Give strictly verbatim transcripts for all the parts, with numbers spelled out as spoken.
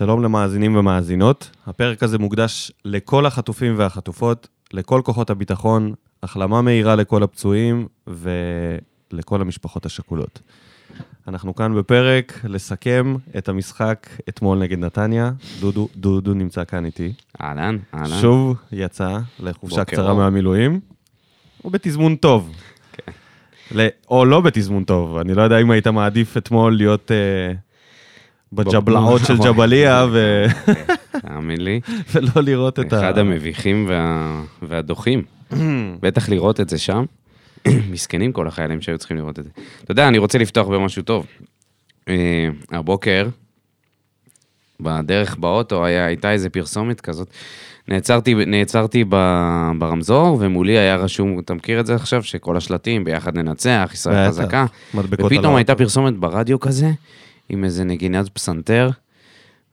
שלום למאזינים ומאזינות, הפרק הזה מוקדש לכל החטופים והחטופות, לכל כוחות הביטחון, החלמה מהירה לכל הפצועים ולכל המשפחות השכולות. אנחנו כאן בפרק לסכם את המשחק אתמול נגד נתניה. דודו, דודו נמצא כאן איתי. אהלן, אהלן. שוב יצא לחופשה קצרה מהמילואים, ובתזמון טוב. כן. ל... או לא בתזמון טוב, אני לא יודע אם היית מעדיף אתמול להיות... בג'בלאות של ג'בליה, ו... תאמין לי. ולא לראות את ה... אחד המביכים והדוחים. בטח לראות את זה שם. מסכנים כל החיילים שהיו צריכים לראות את זה. אתה יודע, אני רוצה לפתוח במשהו טוב. הבוקר, בדרך באוטו, הייתה איזו פרסומת כזאת. נעצרתי ברמזור, ומולי היה רשום, אתה מכיר את זה עכשיו, שכל השלטים ביחד ננצח, ישראל חזקה. ופתאום הייתה פרסומת ברדיו כזה, עם איזה נגינת פסנתר,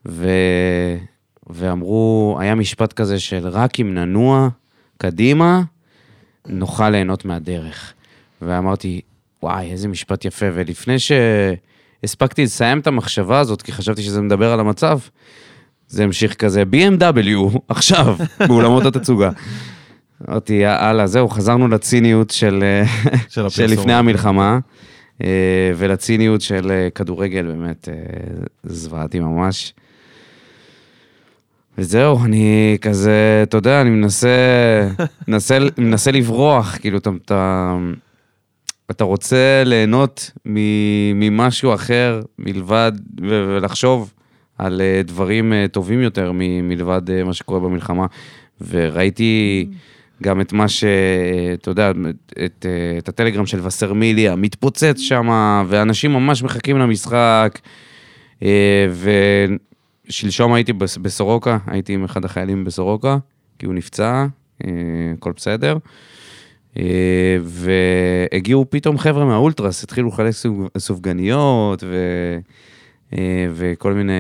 ו... ואמרו, היה משפט כזה של רק אם ננוע קדימה, נוכל ליהנות מהדרך. ואמרתי, וואי, איזה משפט יפה. ולפני שהספקתי לסיים את המחשבה הזאת, כי חשבתי שזה מדבר על המצב, זה המשיך כזה, בי אם דאבליו, עכשיו, באולמות התצוגה. אמרתי, יאללה, זהו, חזרנו לציניות של, של, של לפני המלחמה. ולציניות של כדורגל, באמת זוועתי ממש. וזהו, אני כזה, אתה יודע, אני מנסה, מנסה, מנסה לברוח, כאילו, אתה, אתה רוצה ליהנות ממשהו אחר, מלבד, ולחשוב על דברים טובים יותר, מלבד מה שקורה במלחמה. וראיתי... גם את מה ש... אתה יודע, את, את הטלגרם של וסר מיליה, מתפוצץ שם, ואנשים ממש מחכים למשחק, ושלשום הייתי בסורוקה, הייתי עם אחד החיילים בסורוקה, כי הוא נפצע, כל בסדר, והגיעו פתאום חבר'ה מהאולטרס, התחילו לחלק סופגניות, ו... וכל מיני...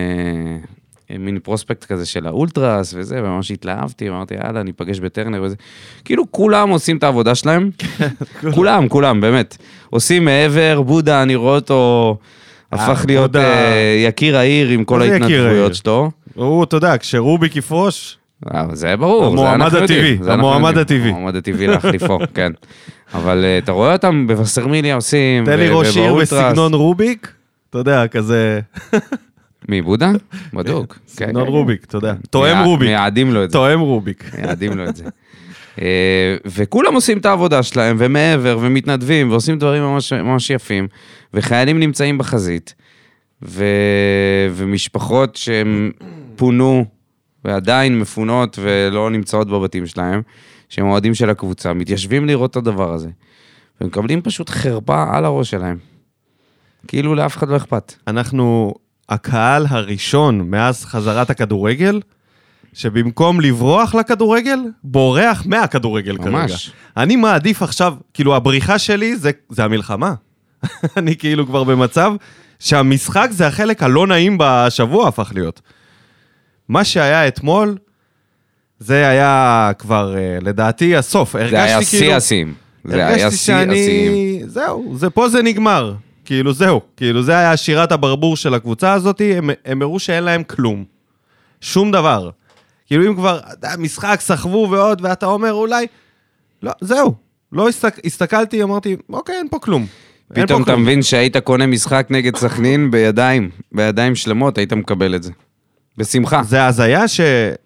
מין פרוספקט כזה של האולטרס וזה, וממש התלהבתי, ואמרתי, יאללה, ניפגש בטרנר וזה. כאילו, כולם עושים את העבודה שלהם. כולם, כולם, באמת. עושים מעבר, בודה, אני רואה אותו, הפך להיות יקיר העיר עם כל ההתנדבויות שלו. הוא, אתה יודע, כשרובי כפרוש... זה ברור. המועמד הטבעי. המועמד הטבעי. המועמד הטבעי להחליפו, כן. אבל אתה רואה אותם בווסרמיליה עושים... תן לי ראש עיר בסגנון רוביק, אתה יודע, כזה... מבודה? בדוק. סגנון רוביק, תודה. תואם רוביק. מייעדים לו את זה. תואם רוביק. מייעדים לו את זה. וכולם עושים את העבודה שלהם, ומעבר, ומתנדבים, ועושים דברים ממש יפים, וחיילים נמצאים בחזית, ומשפחות שהם פונו, ועדיין מפונות, ולא נמצאות בבתים שלהם, שהם אוהדים של הקבוצה, מתיישבים לראות את הדבר הזה, ומקבלים פשוט חרפה על הראש שלהם. כאילו לאף אחד לא אכפת. אנחנו... הקהל הראשון מאז חזרת הכדורגל, שבמקום לברוח לכדורגל, בורח מהכדורגל כרגע. ממש. אני מעדיף עכשיו, כאילו הבריחה שלי זה, זה המלחמה. אני כאילו כבר במצב שהמשחק זה החלק הלא נעים בשבוע הפך להיות. מה שהיה אתמול, זה היה כבר לדעתי הסוף. זה היה שיא הסים. זה היה שיא הסים. זהו, זה פה זה נגמר. כאילו זהו, כאילו זה היה שירת הברבור של הקבוצה הזאת, הם, הם הראו שאין להם כלום, שום דבר. כאילו אם כבר משחק סחבו ועוד, ואתה אומר אולי, לא, זהו, לא הסתק, הסתכלתי, אמרתי, אוקיי, אין פה כלום. פתאום אתה מבין שהיית קונה משחק נגד סכנין בידיים, בידיים שלמות, היית מקבל את זה. בשמחה. זה הזיה שהמשחק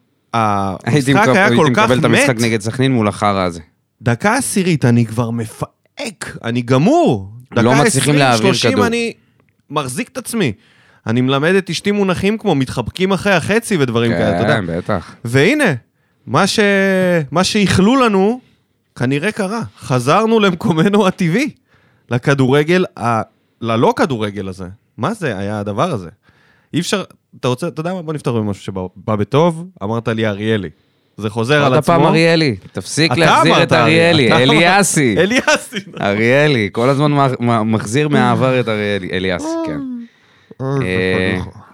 היה כל כך מת. הייתי מקבל את המשחק נגד סכנין מול החרה הזה. דקה עשירית, אני כבר מפעק, אני גמור. לא מצליחים להעביר כדור. אני מחזיק את עצמי. אני מלמד את אשתי מונחים כמו מתחבקים אחרי החצי ודברים כאלה, אתה יודע. כן, בטח. והנה, מה שיכלו לנו, כנראה קרה. חזרנו למקומנו הטבעי, לכדורגל, ללא כדורגל הזה. מה זה היה הדבר הזה? אי אפשר, אתה רוצה, אתה יודע מה, בוא נפתח במשהו שבא בטוב, אמרת לי אריאלי. זה חוזר על עצמו. עוד הפעם אריאלי, תפסיק להחזיר את אריאלי, אליאסי. אליאסי. אריאלי, כל הזמן מחזיר מהעבר את אריאלי, אליאסי, כן.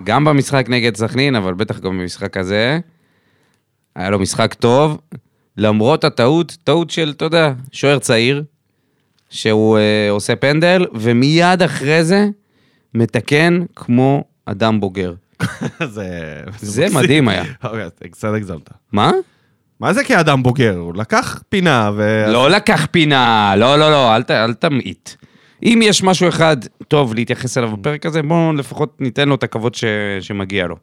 גם במשחק נגד סכנין, אבל בטח גם במשחק הזה, היה לו משחק טוב, למרות הטעות, טעות של, אתה יודע, שוער צעיר, שהוא עושה פנדל, ומיד אחרי זה מתקן כמו אדם בוגר. זה מדהים היה. קצת הגזמת. מה? מה זה כאדם בוגר? הוא לקח פינה ו... לא לקח פינה, לא, לא, לא, אל תמעיט. אם יש משהו אחד טוב להתייחס אליו בפרק הזה, בואו לפחות ניתן לו את הכבוד שמגיע לו.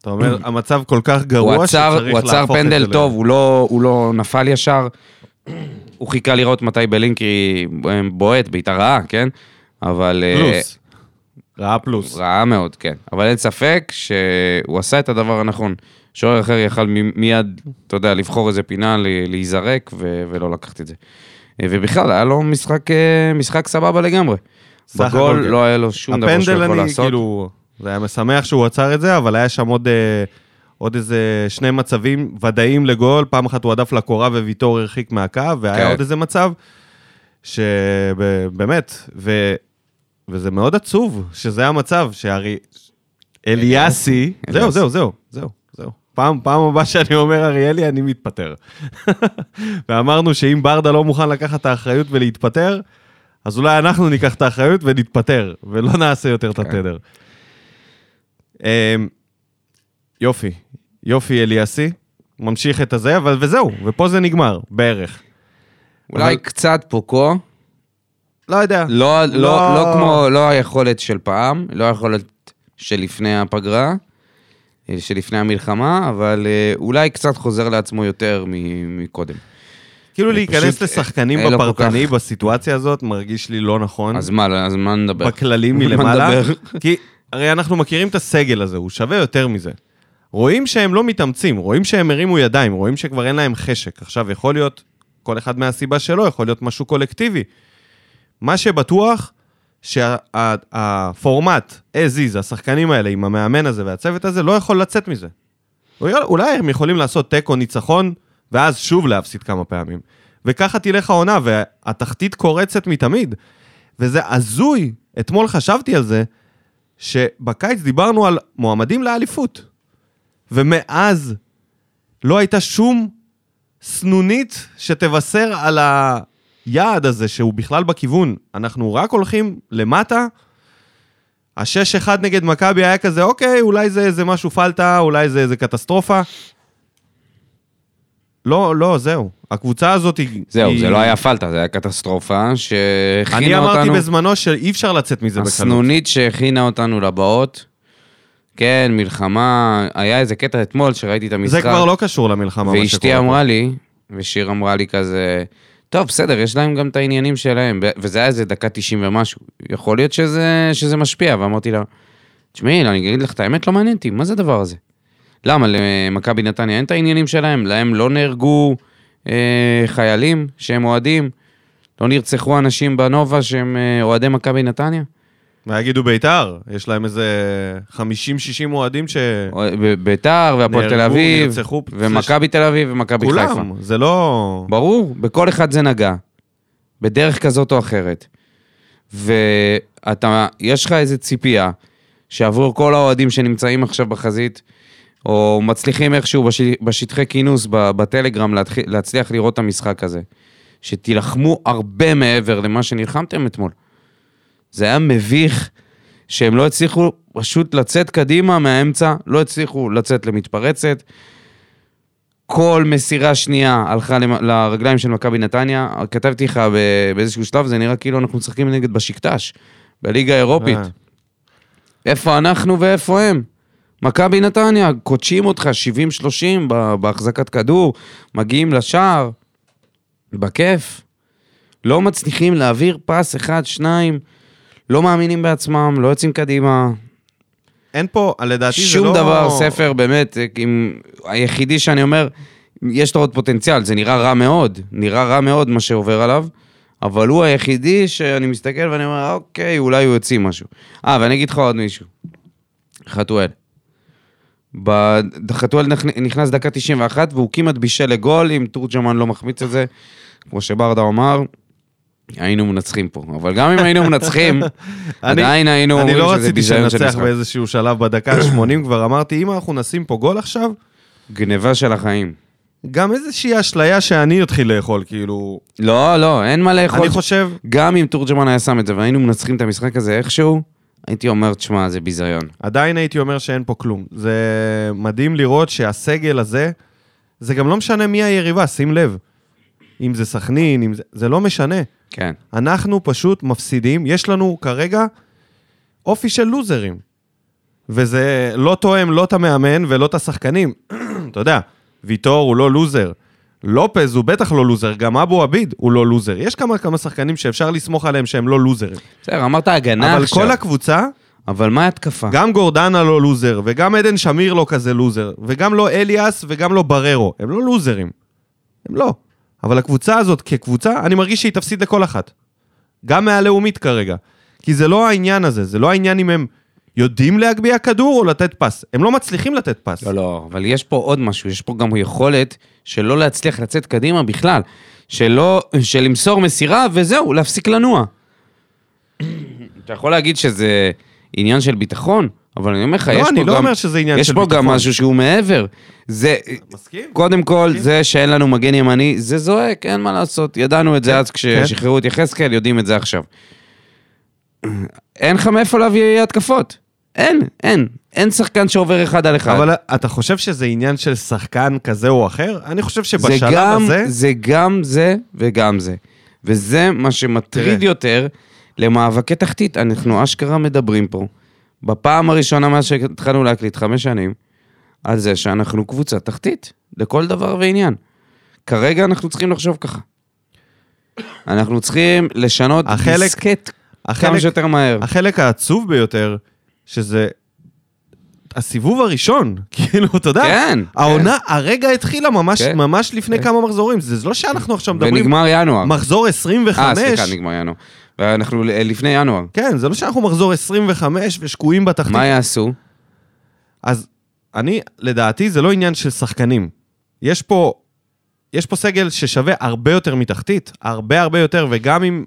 אתה אומר, המצב כל כך גרוע שצריך להפוך את זה. הוא עצר פנדל טוב, הוא לא נפל ישר. הוא חיכה לראות מתי בלינקרי בועט, בעיטה רעה, כן? אבל... פלוס. רעה פלוס. רעה מאוד, כן. אבל אין ספק שהוא עשה את הדבר הנכון. שוער אחר יכל מיד, אתה יודע, לבחור איזה פינה, להיזרק, ולא לקחת את זה. ובכלל, היה לו משחק סבבה לגמרי. בגול לא היה לו שום דבר שהוא יכול לעשות. הפנדל, אני כאילו... זה היה משמח שהוא עצר את זה, אבל היה שם עוד, עוד איזה שני מצבים ודאים לגול, פעם אחת הוא עדף לקורה וויתור הרחיק מהקו, והיה כן. עוד איזה מצב, שבאמת, ו... וזה מאוד עצוב, שזה היה מצב, שהרי אליאסי, זהו, זהו, זהו, זהו, זהו, פעם, פעם הבא שאני אומר אריאלי, אני מתפטר, ואמרנו שאם ברדה לא מוכן לקחת את האחריות ולהתפטר, אז אולי אנחנו ניקח את האחריות ונתפטר, ולא נעשה יותר כן. את התדר. יופי, יופי אליאסי, ממשיך את הזה, אבל וזהו, ופה זה נגמר, בערך. אולי קצת פוקו, לא יודע. לא, לא, לא כמו, לא היכולת של פעם, לא היכולת של לפני הפגרה, של לפני המלחמה, אבל אולי קצת חוזר לעצמו יותר מקודם. כאילו להיכנס לשחקנים בפרטני, בסיטואציה הזאת, מרגיש לי לא נכון. אז מה, אז מה נדבר? בכללים מלמעלה, כי... הרי אנחנו מכירים את הסגל הזה, הוא שווה יותר מזה. רואים שהם לא מתאמצים, רואים שהם הרימו ידיים, רואים שכבר אין להם חשק. עכשיו יכול להיות, כל אחד מהסיבה שלו, יכול להיות משהו קולקטיבי. מה שבטוח, שהפורמט, הזיז, השחקנים האלה, עם המאמן הזה והצוות הזה, לא יכול לצאת מזה. אולי הם יכולים לעשות טק או ניצחון, ואז שוב להפסיד כמה פעמים. וככה תלך העונה, והתחתית קורצת מתמיד. וזה עזוי, אתמול חשבתי על זה, שבקיץ דיברנו על מועמדים לאליפות, ומאז לא הייתה שום סנונית שתבשר על היעד הזה, שהוא בכלל בכיוון. אנחנו רק הולכים למטה, השש אחד נגד מכבי היה כזה, אוקיי, אולי זה איזה משהו פלטה, אולי זה איזה קטסטרופה. לא, לא, זהו. הקבוצה הזאת היא... זהו, זה לא היה פלטה, זה היה קטסטרופה שהכינה אותנו... אני אמרתי בזמנו שאי אפשר לצאת מזה בקלות. הסנונית שהכינה אותנו לבאות, כן, מלחמה, היה איזה קטע אתמול שראיתי את המשחק. זה כבר לא קשור למלחמה. ואשתי אמרה לי, ושיר אמרה לי כזה, טוב, בסדר, יש להם גם את העניינים שלהם, וזה היה איזה דקה תשעים ומשהו, יכול להיות שזה, שזה משפיע, ואמרתי לה, תשמעי, אני אגיד לך את האמת, לא מעניינתי, מה זה הדבר הזה? למה? למכבי נתניה אין את העניינים שלהם, להם לא נהרגו אה, חיילים שהם אוהדים, לא נרצחו אנשים בנובה שהם אה, אוהדי מכבי נתניה. מה יגידו ביתר? יש להם איזה חמישים שישים אוהדים ש... ביתר והפועל תל אביב, נרצחו, ומכבי ש... תל אביב ומכבי חיפה. כולם, זה לא... ברור, בכל אחד זה נגע, בדרך כזאת או אחרת. ואתה, יש לך איזו ציפייה, שעבור כל האוהדים שנמצאים עכשיו בחזית, או מצליחים איכשהו בשטחי כינוס, בטלגרם, להצליח לראות את המשחק הזה. שתילחמו הרבה מעבר למה שנלחמתם אתמול. זה היה מביך שהם לא הצליחו פשוט לצאת קדימה מהאמצע, לא הצליחו לצאת למתפרצת. כל מסירה שנייה הלכה לרגליים של מכבי נתניה. כתבתי לך באיזשהו שלב, זה נראה כאילו אנחנו משחקים נגד בשקטש, בליגה האירופית. איפה אנחנו ואיפה הם? מכבי נתניה, קודשים אותך שבעים שלושים בהחזקת כדור, מגיעים לשער, בכיף, לא מצליחים להעביר פס אחד, שניים, לא מאמינים בעצמם, לא יוצאים קדימה. אין פה, לדעתי זה לא... שום דבר, ספר באמת, עם... היחידי שאני אומר, יש לו עוד פוטנציאל, זה נראה רע מאוד, נראה רע מאוד מה שעובר עליו, אבל הוא היחידי שאני מסתכל ואני אומר, אוקיי, אולי הוא יוציא משהו. אה, ואני אגיד לך עוד מישהו. חתואל. חתואל נכנס דקה תשעים ואחת והוא כמעט בישל לגול, אם תורג'מן לא מחמיץ את זה, כמו שברדה אמר, היינו מנצחים פה, אבל גם אם היינו מנצחים, עדיין היינו... אני לא רציתי שנצח באיזשהו שלב בדקה ה-שמונים, כבר אמרתי, אם אנחנו נשים פה גול עכשיו... גניבה של החיים. גם איזושהי אשליה שאני אתחיל לאכול, כאילו... לא, לא, אין מה לאכול. אני חושב... גם אם תורג'מן היה שם את זה, והיינו מנצחים את המשחק הזה איכשהו, הייתי אומר, תשמע, זה ביזיון. עדיין הייתי אומר שאין פה כלום. זה מדהים לראות שהסגל הזה, זה גם לא משנה מי היריבה, שים לב. אם זה סכנין, אם זה... זה לא משנה. כן. אנחנו פשוט מפסידים, יש לנו כרגע אופי של לוזרים. וזה לא תואם, לא את המאמן ולא את השחקנים. אתה יודע, ויטור הוא לא לוזר. לופז הוא בטח לא לוזר, גם אבו עביד הוא לא לוזר. יש כמה כמה שחקנים שאפשר לסמוך עליהם שהם לא לוזרים. בסדר, אמרת הגנה אבל עכשיו. אבל כל הקבוצה... אבל מה התקפה? גם גורדנה לא לוזר, וגם עדן שמיר לא כזה לוזר, וגם לא אליאס וגם לא בררו. הם לא לוזרים. הם לא. אבל הקבוצה הזאת כקבוצה, אני מרגיש שהיא תפסיד לכל אחת. גם מהלאומית כרגע. כי זה לא העניין הזה, זה לא העניין אם הם... יודעים להגביע כדור או לתת פס. הם לא מצליחים לתת פס. לא, לא, אבל יש פה עוד משהו, יש פה גם יכולת שלא להצליח לצאת קדימה בכלל, שלא, שלמסור מסירה וזהו, להפסיק לנוע. אתה יכול להגיד שזה עניין של ביטחון, אבל אני אומר לך, יש פה גם... לא, אני לא אומר שזה עניין של ביטחון. יש פה גם משהו שהוא מעבר. זה, קודם כל, זה שאין לנו מגן ימני, זה זועק, אין מה לעשות. ידענו את זה אז כששחררו את יחזקאל, יודעים את זה עכשיו. אין לך מאיפה להביא התקפות. אין, אין. אין שחקן שעובר אחד על אחד. אבל אתה חושב שזה עניין של שחקן כזה או אחר? אני חושב שבשלב הזה... זה גם זה וגם זה. וזה מה שמטריד יותר למאבקי תחתית. אנחנו אשכרה מדברים פה. בפעם הראשונה מה שהתחלנו להקליט חמש שנים, על זה שאנחנו קבוצה תחתית. לכל דבר ועניין. כרגע אנחנו צריכים לחשוב ככה. אנחנו צריכים לשנות דיסקט כמה שיותר מהר. החלק העצוב ביותר, שזה הסיבוב הראשון, כאילו, אתה יודע, כן, העונה, כן. הרגע התחילה ממש, כן. ממש לפני כן. כמה מחזורים, זה לא שאנחנו עכשיו מדברים, ונגמר ינואר. מחזור עשרים וחמש. אה, סליחה, נגמר ינואר. ואנחנו לפני ינואר. כן, זה לא שאנחנו מחזור עשרים וחמש ושקועים בתחתית. מה יעשו? אז אני, לדעתי, זה לא עניין של שחקנים. יש פה, יש פה סגל ששווה הרבה יותר מתחתית, הרבה הרבה יותר, וגם אם...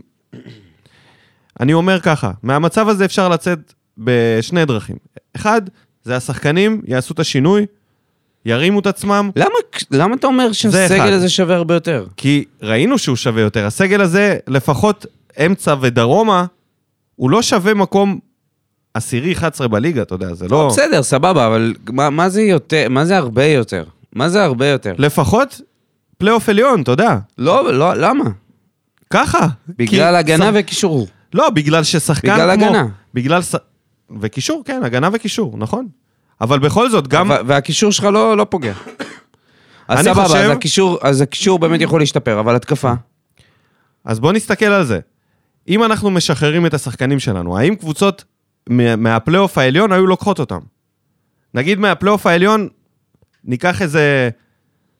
אני אומר ככה, מהמצב הזה אפשר לצאת בשני דרכים. אחד, זה השחקנים יעשו את השינוי, ירימו את עצמם. למה, למה אתה אומר שהסגל הזה שווה הרבה יותר? כי ראינו שהוא שווה יותר. הסגל הזה, לפחות אמצע ודרומה, הוא לא שווה מקום עשירי אחת עשרה בליגה, אתה יודע, זה לא... בסדר, סבבה, אבל מה, מה זה יותר, מה זה הרבה יותר? מה זה הרבה יותר? לפחות פלייאוף עליון, אתה יודע. לא, לא, למה? ככה. בגלל הגנה וקישור. לא, בגלל ששחקן בגלל כמו... הגנה. בגלל ש... וקישור, כן, הגנה וקישור, נכון. אבל בכל זאת גם... והקישור שלך לא, לא פוגע. אז סבבה, חושב... אז, הקישור, אז הקישור באמת יכול להשתפר, אבל התקפה. אז בוא נסתכל על זה. אם אנחנו משחררים את השחקנים שלנו, האם קבוצות מהפלייאוף העליון היו לוקחות אותם? נגיד מהפלייאוף העליון, ניקח איזה,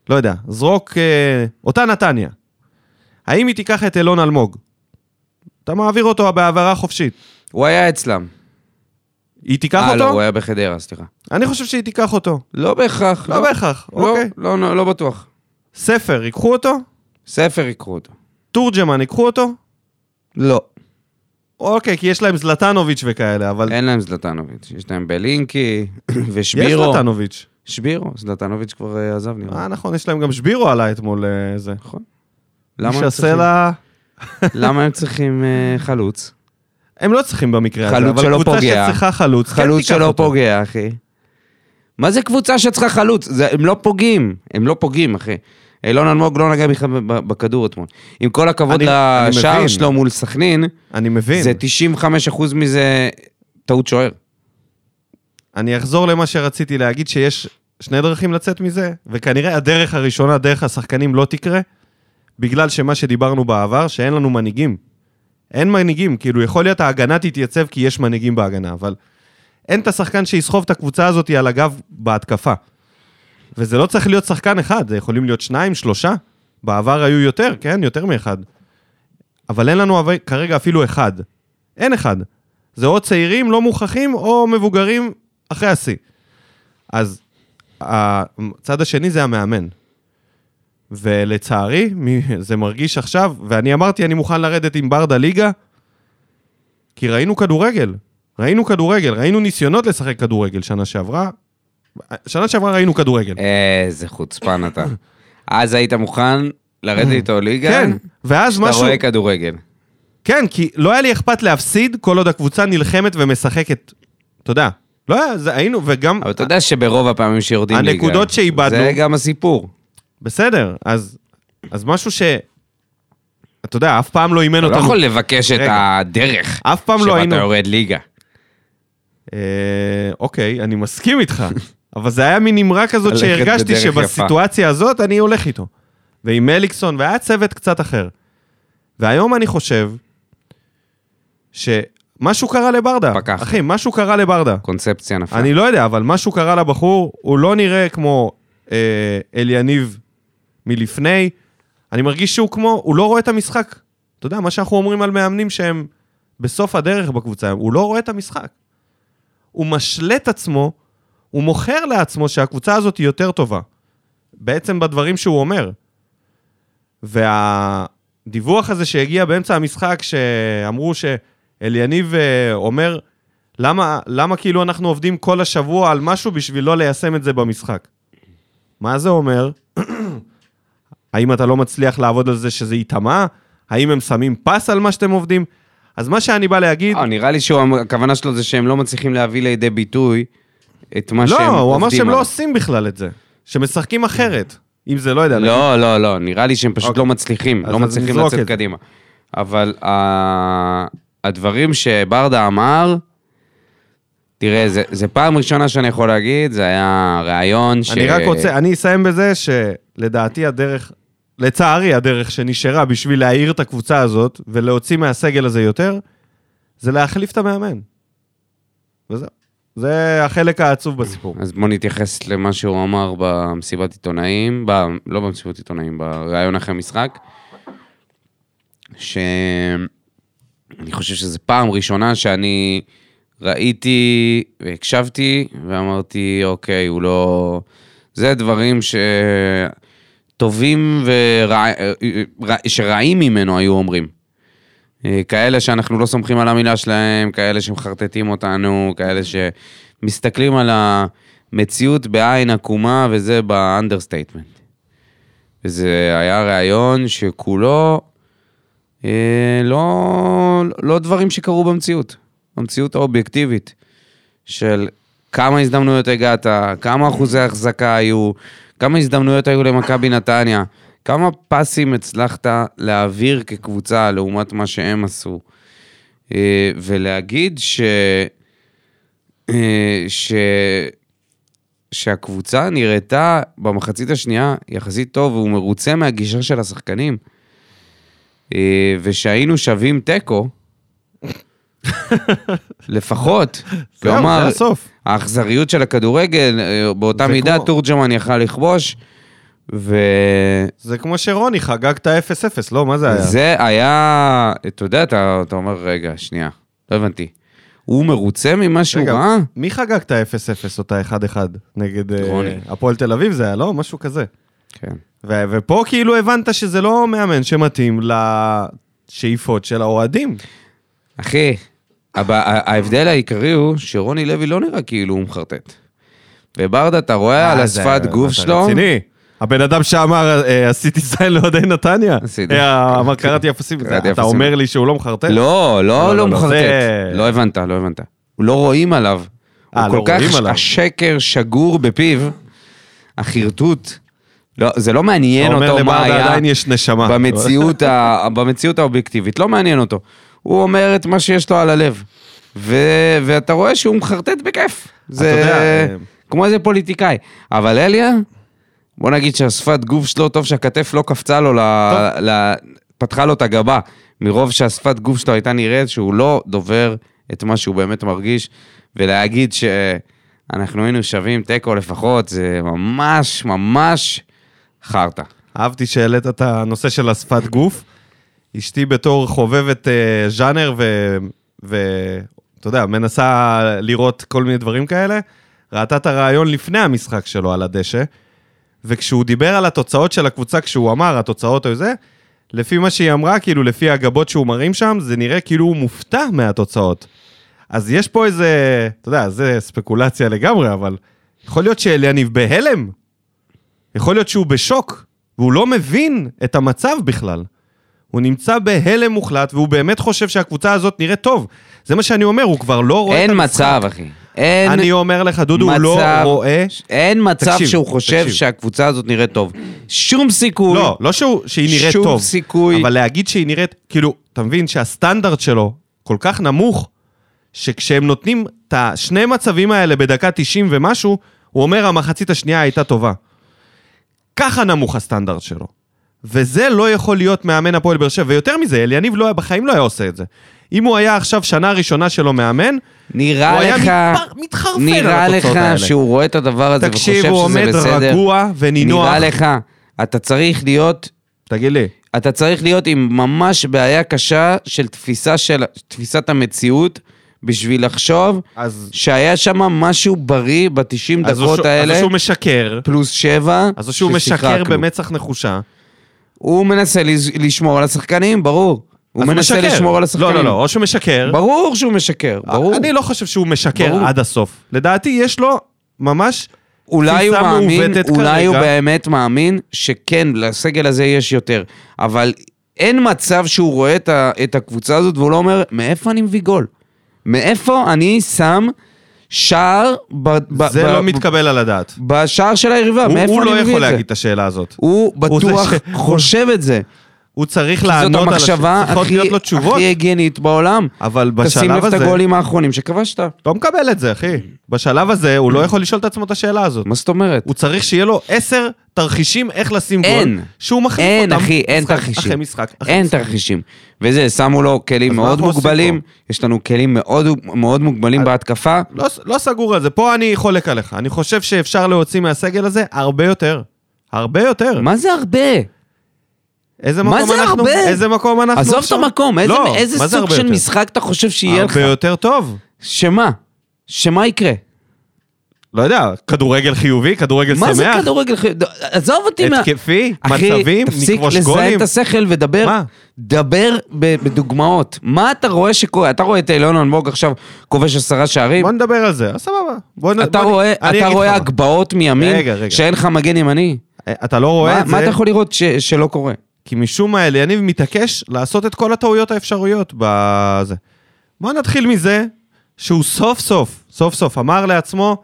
לא יודע, זרוק אה, אותה נתניה. האם היא תיקח את אלון אלמוג? אתה מעביר אותו בעברה חופשית. הוא היה אצלם. היא תיקח אותו? לא, הוא היה בחדרה, סליחה. אני חושב שהיא תיקח אותו. לא בהכרח. לא בהכרח, אוקיי. לא, לא בטוח. ספר, ייקחו אותו? ספר ייקחו אותו. תורג'מן, ייקחו אותו? לא. אוקיי, כי יש להם זלטנוביץ' וכאלה, אבל... אין להם זלטנוביץ'. יש להם בלינקי ושבירו. יש זלטנוביץ'. שבירו, זלטנוביץ' כבר עזב נראה. אה, נכון, יש להם גם שבירו עלה אתמול זה. נכון. למה הם צריכים חלוץ? הם לא צריכים במקרה הזה, אבל קבוצה שצריכה חלוץ. חלוץ שלא פוגע, אחי. מה זה קבוצה שצריכה חלוץ? הם לא פוגעים, הם לא פוגעים, אחי. אילון אלמוג לא נגע בכלל בכדור אתמול. עם כל הכבוד לשער שלו מול סכנין, אני מבין. זה תשעים וחמישה אחוז מזה טעות שוער. אני אחזור למה שרציתי להגיד, שיש שני דרכים לצאת מזה, וכנראה הדרך הראשונה, דרך השחקנים לא תקרה, בגלל שמה שדיברנו בעבר, שאין לנו מנהיגים. אין מנהיגים, כאילו יכול להיות ההגנה תתייצב כי יש מנהיגים בהגנה, אבל אין את השחקן שיסחוב את הקבוצה הזאת על הגב בהתקפה. וזה לא צריך להיות שחקן אחד, זה יכולים להיות שניים, שלושה. בעבר היו יותר, כן? יותר מאחד. אבל אין לנו כרגע אפילו אחד. אין אחד. זה או צעירים לא מוכחים, או מבוגרים אחרי השיא. אז הצד השני זה המאמן. ולצערי, זה מרגיש עכשיו, ואני אמרתי, אני מוכן לרדת עם ברדה ליגה, כי ראינו כדורגל, ראינו כדורגל, ראינו ניסיונות לשחק כדורגל שנה שעברה, שנה שעברה ראינו כדורגל. איזה חוצפן אתה. אז היית מוכן לרדת איתו ליגה, כן, ואז משהו... שאתה רואה כדורגל. כן, כי לא היה לי אכפת להפסיד כל עוד הקבוצה נלחמת ומשחקת. תודה. לא היה, זה היינו, וגם... אבל אתה יודע שברוב הפעמים שיורדים ליגה. הנקודות שאיבדנו... זה גם הסיפור. בסדר, אז, אז משהו ש... אתה יודע, אף פעם לא אימן אותנו... אתה לא יכול לבקש את הדרך שאתה יורד ליגה. אוקיי, אני מסכים איתך. אבל זה היה מין אמרה כזאת שהרגשתי שבסיטואציה הזאת אני הולך איתו. ועם אליקסון, והיה צוות קצת אחר. והיום אני חושב שמשהו קרה לברדה. פקח. אחי, משהו קרה לברדה. קונספציה נפלא. אני לא יודע, אבל משהו קרה לבחור, הוא לא נראה כמו אה, אליניב מלפני. אני מרגיש שהוא כמו, הוא לא רואה את המשחק. אתה יודע, מה שאנחנו אומרים על מאמנים שהם בסוף הדרך בקבוצה, הוא לא רואה את המשחק. הוא משלט עצמו, הוא מוכר לעצמו שהקבוצה הזאת היא יותר טובה. בעצם בדברים שהוא אומר. וה... דיווח הזה שהגיע באמצע המשחק, שאמרו שאליניב אומר, למה, למה כאילו אנחנו עובדים כל השבוע על משהו בשביל לא ליישם את זה במשחק? מה זה אומר? האם אתה לא מצליח לעבוד על זה שזה יתאמה? האם הם שמים פס על מה שאתם עובדים? אז מה שאני בא להגיד... נראה לי שהכוונה שלו זה שהם לא מצליחים להביא לידי ביטוי את מה שהם עובדים. לא, הוא אמר שהם לא עושים בכלל את זה. שמשחקים אחרת. אם זה לא יודע. לא, לא, לא, נראה לי שהם פשוט לא מצליחים, לא מצליחים לצאת קדימה. אבל הדברים שברדה אמר, תראה, זה פעם ראשונה שאני יכול להגיד, זה היה רעיון ש... אני רק רוצה, אני אסיים בזה שלדעתי הדרך, לצערי הדרך שנשארה בשביל להעיר את הקבוצה הזאת, ולהוציא מהסגל הזה יותר, זה להחליף את המאמן. וזהו. זה החלק העצוב בסיפור. אז בוא נתייחס למה שהוא אמר במסיבת עיתונאים, ב... לא במסיבת עיתונאים, ברעיון אחרי משחק, שאני חושב שזו פעם ראשונה שאני ראיתי והקשבתי ואמרתי, אוקיי, הוא לא... זה דברים שטובים ורע... שרעים ממנו היו אומרים. כאלה שאנחנו לא סומכים על המילה שלהם, כאלה שמחרטטים אותנו, כאלה שמסתכלים על המציאות בעין עקומה, וזה באנדרסטייטמנט. וזה היה רעיון שכולו אה, לא, לא דברים שקרו במציאות, במציאות האובייקטיבית, של כמה הזדמנויות הגעת, כמה אחוזי החזקה היו, כמה הזדמנויות היו למכבי נתניה, כמה פסים הצלחת להעביר כקבוצה לעומת מה שהם עשו, ולהגיד ש... ש... שהקבוצה נראתה במחצית השנייה יחסית טוב, והוא מרוצה מהגישה של השחקנים, ושהיינו שווים טקו, לפחות, כלומר, האכזריות של הכדורגל, באותה מידה תורג'מן יכל לכבוש, ו... זה כמו שרוני חגג את ה-אפס אפס, לא? מה זה היה? זה היה... אתה יודע, אתה, אתה אומר, רגע, שנייה, לא הבנתי. הוא מרוצה ממה שהוא ראה? מי חגג את ה-אפס אפס או את ה-אחד אחד נגד הפועל תל אביב? זה היה, לא? משהו כזה. כן. ו- ופה כאילו הבנת שזה לא מאמן שמתאים לשאיפות של האוהדים. אחי, ההבדל העיקרי הוא שרוני לוי לא נראה כאילו הוא מחרטט. וברדה, אתה רואה על השפת גוף שלו... רציני. הבן אדם שאמר, עשיתי סיין לא עדיין נתניה. אמר, קראתי אפסים. אתה אומר לי שהוא לא מחרטט? לא, לא, לא מחרטט. לא הבנת, לא הבנת. לא רואים עליו. הוא כל כך השקר שגור בפיו, החרטוט. זה לא מעניין אותו מה היה במציאות האובייקטיבית. לא מעניין אותו. הוא אומר את מה שיש לו על הלב. ואתה רואה שהוא מחרטט בכיף. זה כמו איזה פוליטיקאי. אבל אליה... בוא נגיד שהשפת גוף שלו, טוב שהכתף לא קפצה לו, פתחה לו את הגבה, מרוב שהשפת גוף שלו הייתה נראית, שהוא לא דובר את מה שהוא באמת מרגיש, ולהגיד שאנחנו היינו שווים טקו לפחות, זה ממש ממש חרטה. אהבתי שהעלית את הנושא של השפת גוף, אשתי בתור חובבת ז'אנר, ואתה יודע, מנסה לראות כל מיני דברים כאלה, ראתה את הרעיון לפני המשחק שלו על הדשא, וכשהוא דיבר על התוצאות של הקבוצה, כשהוא אמר, התוצאות או זה, לפי מה שהיא אמרה, כאילו לפי הגבות שהוא מרים שם, זה נראה כאילו הוא מופתע מהתוצאות. אז יש פה איזה, אתה יודע, זה ספקולציה לגמרי, אבל יכול להיות שאליניב בהלם, יכול להיות שהוא בשוק, והוא לא מבין את המצב בכלל. הוא נמצא בהלם מוחלט, והוא באמת חושב שהקבוצה הזאת נראית טוב. זה מה שאני אומר, הוא כבר לא רואה את המשחק. אין מצב, אחי. אני אומר לך, דודו, הוא לא רואה... אין מצב שהוא חושב שהקבוצה הזאת נראית טוב. שום סיכוי. לא, לא שהיא נראית טוב. שום סיכוי. אבל להגיד שהיא נראית... כאילו, אתה מבין שהסטנדרט שלו כל כך נמוך, שכשהם נותנים את השני מצבים האלה בדקה תשעים ומשהו, הוא אומר, המחצית השנייה הייתה טובה. ככה נמוך הסטנדרט שלו. וזה לא יכול להיות מאמן הפועל באר שבע, ויותר מזה, אליניב לא היה, בחיים לא היה עושה את זה. אם הוא היה עכשיו שנה ראשונה שלו מאמן, נראה לך, מתחרפן נראה לך שהוא רואה את הדבר הזה וחושב שזה בסדר. תקשיב, הוא עומד רגוע ונינוח. נראה לך, אתה צריך להיות, תגיד לי, אתה צריך להיות עם ממש בעיה קשה של תפיסה של, תפיסת המציאות, בשביל לחשוב אז... שהיה שם משהו בריא ב-תשעים דקות ש... האלה. אז שהוא משקר. פלוס שבע. אז שהוא משקר במצח נחושה. הוא מנסה לשמור על השחקנים, ברור. הוא מנסה משקר. לשמור על השחקנים. לא, לא, לא, או שהוא משקר. ברור שהוא משקר, ברור. אני לא חושב שהוא משקר ברור. עד הסוף. לדעתי יש לו ממש אולי הוא מאמין, אולי כרגע. הוא באמת מאמין שכן, לסגל הזה יש יותר. אבל אין מצב שהוא רואה את, ה... את הקבוצה הזאת, והוא לא אומר, מאיפה אני מביא גול? מאיפה אני שם שער ב, ב, זה ב, לא ב, מתקבל על הדעת בשער של היריבה הוא, הוא לא יכול להגיד את השאלה הזאת הוא בטוח הוא חושב ש... את זה הוא צריך לענות זאת המחשבה על... הכי, הכי הגנית בעולם אבל בשלב הזה תשים את הגולים האחרונים שכבשת לא מקבל את זה אחי בשלב הזה הוא לא יכול לשאול את עצמו את השאלה הזאת מה זאת אומרת? הוא צריך שיהיה לו עשר תרחישים איך לשים גול אין, שהוא מחליף אין, אותם אחי, אין משחק, תרחישים. אחרי משחק אחרי אין משחק. תרחישים וזה, שמו לו כלים מאוד מוגבלים, יש לנו כלים מאוד, מאוד מוגבלים בהתקפה. לא, לא סגור על זה, פה אני חולק עליך, אני חושב שאפשר להוציא מהסגל הזה הרבה יותר, הרבה יותר. מה זה הרבה? איזה מקום אנחנו? מה זה הרבה? איזה מקום אנחנו? עזוב את המקום, איזה סוג של משחק אתה חושב שיהיה לך? הרבה יותר טוב. שמה? שמה יקרה? לא יודע, כדורגל חיובי, כדורגל שמח. מה זה כדורגל חיובי? עזוב אותי מה... התקפי, מצבים, נקרוש גולים. אחי, תפסיק לזהה את השכל ודבר, מה? דבר בדוגמאות. מה אתה רואה שקורה? אתה רואה את אילון אלמוג עכשיו כובש עשרה שערים? בוא נדבר על זה, סבבה. אתה רואה הגבעות מימין שאין לך מגן ימני? אתה לא רואה את זה? מה אתה יכול לראות שלא קורה? כי משום מה אליניב מתעקש לעשות את כל הטעויות האפשרויות בזה. בוא נתחיל מזה שהוא סוף סוף, סוף סוף אמר לעצמו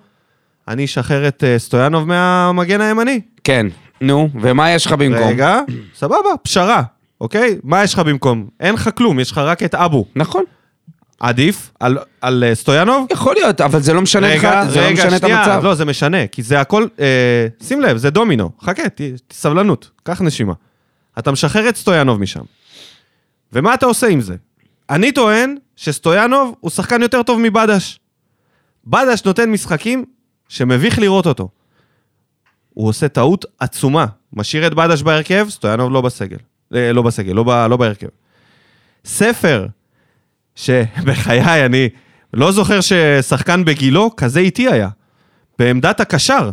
אני אשחרר את סטויאנוב מהמגן הימני. כן, נו, ומה יש לך במקום? רגע, סבבה, פשרה, אוקיי? מה יש לך במקום? אין לך כלום, יש לך רק את אבו. נכון. עדיף על, על סטויאנוב? יכול להיות, אבל זה לא משנה לך, זה לא משנה את המצב. לא, זה משנה, כי זה הכל, אה, שים לב, זה דומינו, חכה, תסבלנות, קח נשימה. אתה משחרר את סטויאנוב משם. ומה אתה עושה עם זה? אני טוען שסטויאנוב הוא שחקן יותר טוב מבדש. בדש נותן משחקים שמביך לראות אותו. הוא עושה טעות עצומה. משאיר את בדש בהרכב, סטויאנוב לא בסגל. אה, לא בסגל, לא, ב, לא בהרכב. ספר, שבחיי אני לא זוכר ששחקן בגילו כזה איתי היה. בעמדת הקשר.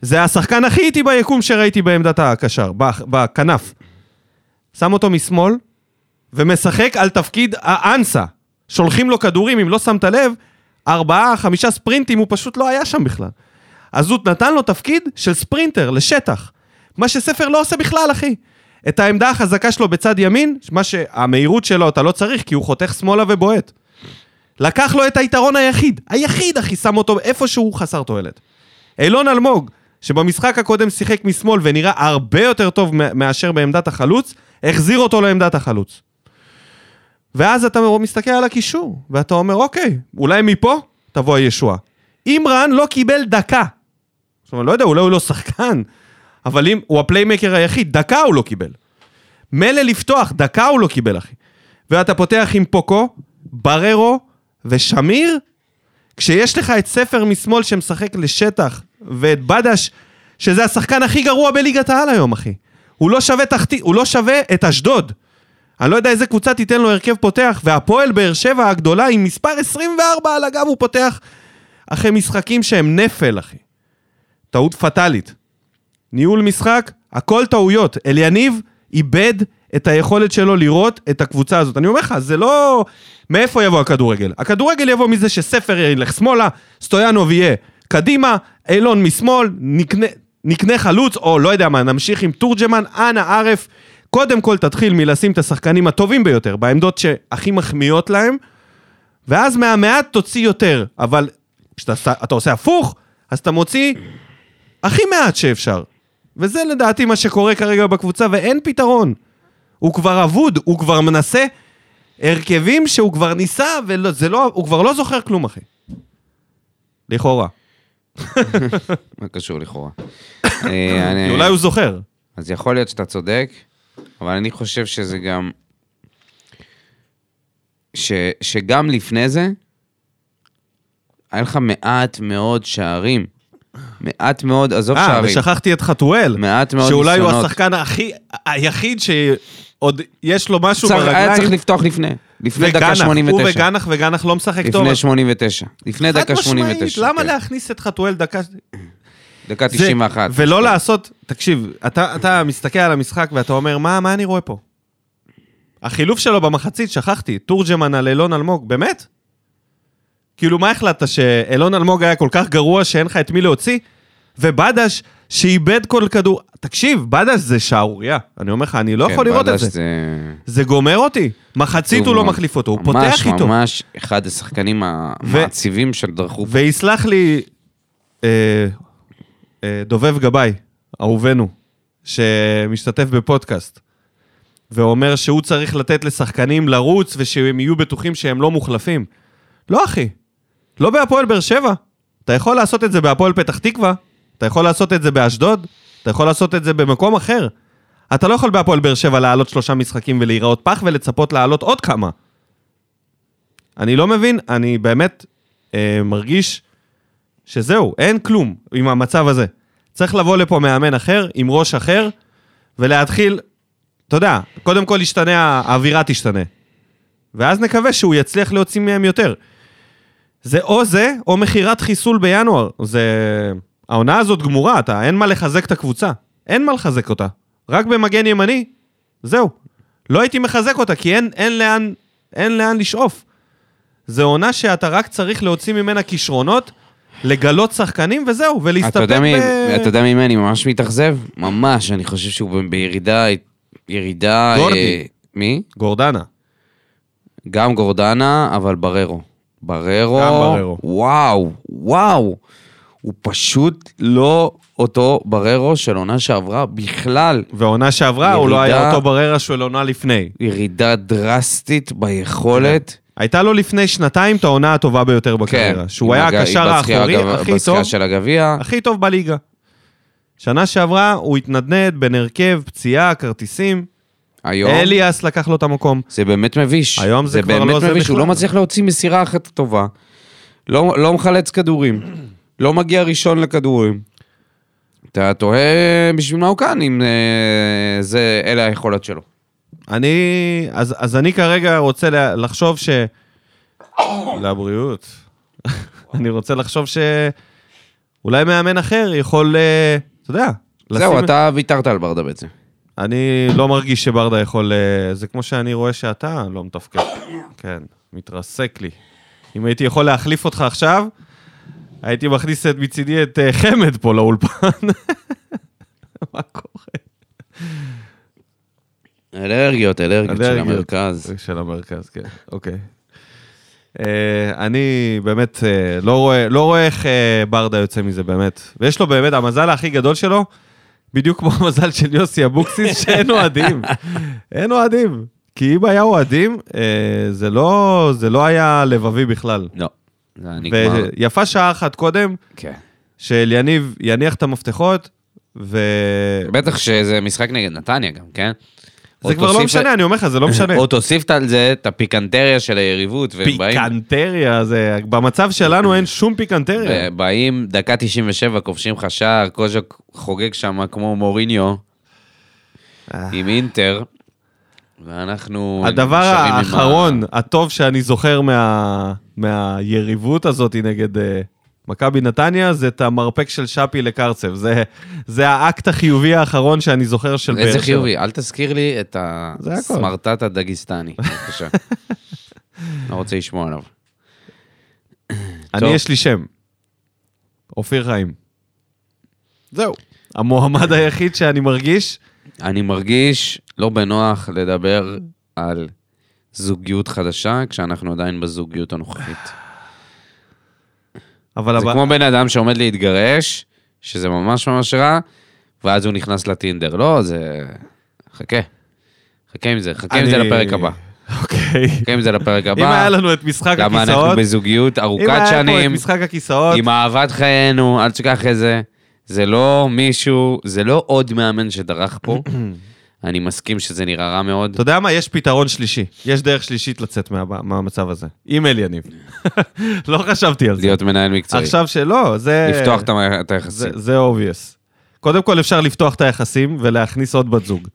זה השחקן הכי איתי ביקום שראיתי בעמדת הקשר, בכנף. שם אותו משמאל, ומשחק על תפקיד האנסה. שולחים לו כדורים, אם לא שמת לב, ארבעה, חמישה ספרינטים, הוא פשוט לא היה שם בכלל. אז הוא נתן לו תפקיד של ספרינטר, לשטח. מה שספר לא עושה בכלל, אחי. את העמדה החזקה שלו בצד ימין, מה שהמהירות שלו אתה לא צריך, כי הוא חותך שמאלה ובועט. לקח לו את היתרון היחיד. היחיד, אחי, שם אותו איפשהו חסר תועלת. אילון אלמוג, שבמשחק הקודם שיחק משמאל ונראה הרבה יותר טוב מאשר בעמדת החלוץ, החזיר אותו לעמדת החלוץ. ואז אתה מסתכל על הקישור, ואתה אומר, אוקיי, אולי מפה תבוא הישועה. אימרן לא קיבל דקה. זאת אומרת, לא יודע, אולי הוא לא שחקן, אבל אם הוא הפליימקר היחיד, דקה הוא לא קיבל. מלא לפתוח, דקה הוא לא קיבל, אחי. ואתה פותח עם פוקו, בררו ושמיר, כשיש לך את ספר משמאל שמשחק לשטח, ואת בדש, שזה השחקן הכי גרוע בליגת העל היום, אחי. הוא לא שווה תחתי, הוא לא שווה את אשדוד. אני לא יודע איזה קבוצה תיתן לו הרכב פותח, והפועל באר שבע הגדולה עם מספר עשרים וארבע על הגב הוא פותח, אחרי משחקים שהם נפל, אחי. טעות פטלית. ניהול משחק, הכל טעויות. אליניב איבד את היכולת שלו לראות את הקבוצה הזאת. אני אומר לך, זה לא... מאיפה יבוא הכדורגל? הכדורגל יבוא מזה שספר ילך שמאלה, סטויאנוב יהיה קדימה, אילון משמאל, נקנה, נקנה חלוץ, או לא יודע מה, נמשיך עם תורג'מן, אנה ערף, קודם כל תתחיל מלשים את השחקנים הטובים ביותר, בעמדות שהכי מחמיאות להם, ואז מהמעט תוציא יותר, אבל כשאתה עושה הפוך, אז אתה מוציא הכי מעט שאפשר. וזה לדעתי מה שקורה כרגע בקבוצה, ואין פתרון. הוא כבר עבוד, הוא כבר מנסה הרכבים שהוא כבר ניסה, והוא כבר לא זוכר כלום, אחי. לכאורה. מה קשור לכאורה? אולי הוא זוכר. אז יכול להיות שאתה צודק, אבל אני חושב שזה גם... שגם לפני זה, היה לך מעט מאוד שערים. מעט מאוד, עזוב שערים. ושכחתי את חתואל, שאולי הוא השחקן היחיד שעוד יש לו משהו ברגליים. היה צריך לפתוח לפני. לפני דקה שמונים ותשע. הוא וגנח, וגנח לא משחק טוב. לפני שמונים ותשע. לפני דקה שמונים ותשע. למה להכניס את חתואל דקה... דקה תשעים ואחת. ולא לעשות... תקשיב, אתה מסתכל על המשחק ואתה אומר, מה אני רואה פה? החילוף שלו במחצית, שכחתי, תורג'מן על אילון אלמוג, באמת? כאילו, מה החלטת שאילון אלמוג היה כל כך גרוע שאין לך את מי להוציא? ובדש שאיבד כל כדור... תקשיב, בדש זה שערוריה. אני אומר לך, אני לא יכול לראות את זה. זה גומר אותי. מחצית הוא לא מחליף אותו, הוא פותח איתו. ממש ממש אחד השחקנים המעציבים של דרחוב. ויסלח לי דובב גבאי, אהובנו, שמשתתף בפודקאסט, ואומר שהוא צריך לתת לשחקנים לרוץ, ושהם יהיו בטוחים שהם לא מוחלפים. לא אחי, לא בהפועל בר שבע. אתה יכול לעשות את זה בהפועל פתח תקווה, אתה יכול לעשות את זה באשדוד, אתה יכול לעשות את זה במקום אחר. אתה לא יכול בהפועל בר שבע לעלות שלושה משחקים ולהיראות פח ולצפות לעלות עוד כמה. אני לא מבין, אני באמת אה, מרגיש שזהו, אין כלום עם המצב הזה. צריך לבוא לפה מאמן אחר, עם ראש אחר, ולהתחיל... אתה יודע, קודם כל השתנה, האווירה תשתנה. ואז נקווה שהוא יצליח להוציא מהם יותר. זה או זה, או מחירת חיסול בינואר. זה... העונה הזאת גמורה, אתה, אין מה לחזק את הקבוצה. אין מה לחזק אותה. רק במגן ימני, זהו. לא הייתי מחזק אותה, כי אין, אין לאן, אין לאן לשאוף. זה עונה שאתה רק צריך להוציא ממנה כישרונות, לגלות שחקנים וזהו, ולהסתפק ב... אתה יודע ממני, ממש מתאכזב? ממש, אני חושב שהוא בירידה... ירידה... גורדי. אה, מי? גורדנה. גם גורדנה, אבל בררו. בררו... גם בררו. וואו, וואו. הוא פשוט לא אותו בררו של עונה שעברה בכלל. ועונה שעברה, ירידה, הוא לא היה אותו בררו של עונה לפני. ירידה דרסטית ביכולת. הייתה לו לפני שנתיים את העונה הטובה ביותר בקריירה. כן. שהוא היה הקשר האחורי, הגב... הכי טוב. של הגביה. הכי טוב בליגה. שנה שעברה הוא התנדנד בין הרכב, פציעה, כרטיסים. היום? אליאס לקח לו את המקום. זה באמת מביש. היום זה, זה כבר לא זה מביש. בכלל. הוא לא מצליח להוציא מסירה אחת טובה. לא, לא מחלץ כדורים. לא מגיע ראשון לכדורים. אתה תוהה בשביל מה הוא כאן, אם זה, אלה היכולת שלו. אני, אז, אז אני כרגע רוצה לחשוב ש... לבריאות. אני רוצה לחשוב ש... אולי מאמן אחר יכול, אתה יודע. זהו, אתה ויתרת על ברדה בעצם. אני לא מרגיש שברדה יכול, זה כמו שאני רואה שאתה לא מתפקד. כן, מתרסק לי. אם הייתי יכול להחליף אותך עכשיו, הייתי מכניס את מצידי את חמד פה לאולפן. מה קורה? אלרגיות, אלרגיות של המרכז. של המרכז, כן, אוקיי. אני באמת לא רואה, לא רואה איך ברדה יוצא מזה באמת. ויש לו באמת, המזל הכי גדול שלו, בדיוק כמו המזל של יוסי אבוקסיס, שאין אוהדים. אין אוהדים. כי אם היה אוהדים, זה לא, זה לא היה לבבי בכלל. לא. ויפה שעה אחת קודם, של יניב יניח את המפתחות, ו... בטח שזה משחק נגד נתניה גם, כן? זה כבר לא משנה, אני אומר לך, זה לא משנה. או תוסיפת על זה את הפיקנטריה של היריבות. פיקנטריה, במצב שלנו אין שום פיקנטריה. באים דקה תשעים ושבע, כובשים חשאר, קוז'ק חוגג שם כמו מוריניו, עם אינטר, ואנחנו... הדבר האחרון, הטוב שאני זוכר מהיריבות הזאת נגד מכבי נתניה, זה את המרפק של שפי לקרצב. זה, זה האקט החיובי האחרון שאני זוכר של באר שבע. איזה חיובי? אל תזכיר לי את הסמרטט הדגיסטני. בבקשה. לא רוצה לשמוע עליו. אני יש לי שם. אופיר חיים. זהו. המועמד היחיד שאני מרגיש אני מרגיש לא בנוח לדבר על זוגיות חדשה, כשאנחנו עדיין בזוגיות הנוכחית. אבל זה הבא... כמו בן אדם שעומד להתגרש, שזה ממש ממש רע, ואז הוא נכנס לטינדר. לא, זה... חכה. חכה עם זה, חכה אני... עם זה לפרק הבא. אוקיי. חכה עם זה לפרק הבא. אם היה לנו את משחק הכיסאות... למה אנחנו בזוגיות ארוכת שנים. אם היה לנו את משחק הכיסאות... עם אהבת חיינו, אל תשכח את זה. זה לא מישהו, זה לא עוד מאמן שדרך פה. אני מסכים שזה נראה רע מאוד. אתה יודע מה? יש פתרון שלישי. יש דרך שלישית לצאת מהמצב הזה. אימייל יניב. לא חשבתי על זה. להיות מנהל מקצועי. עכשיו שלא, זה... לפתוח את היחסים. זה obvious. קודם כל אפשר לפתוח את היחסים ולהכניס עוד בת זוג.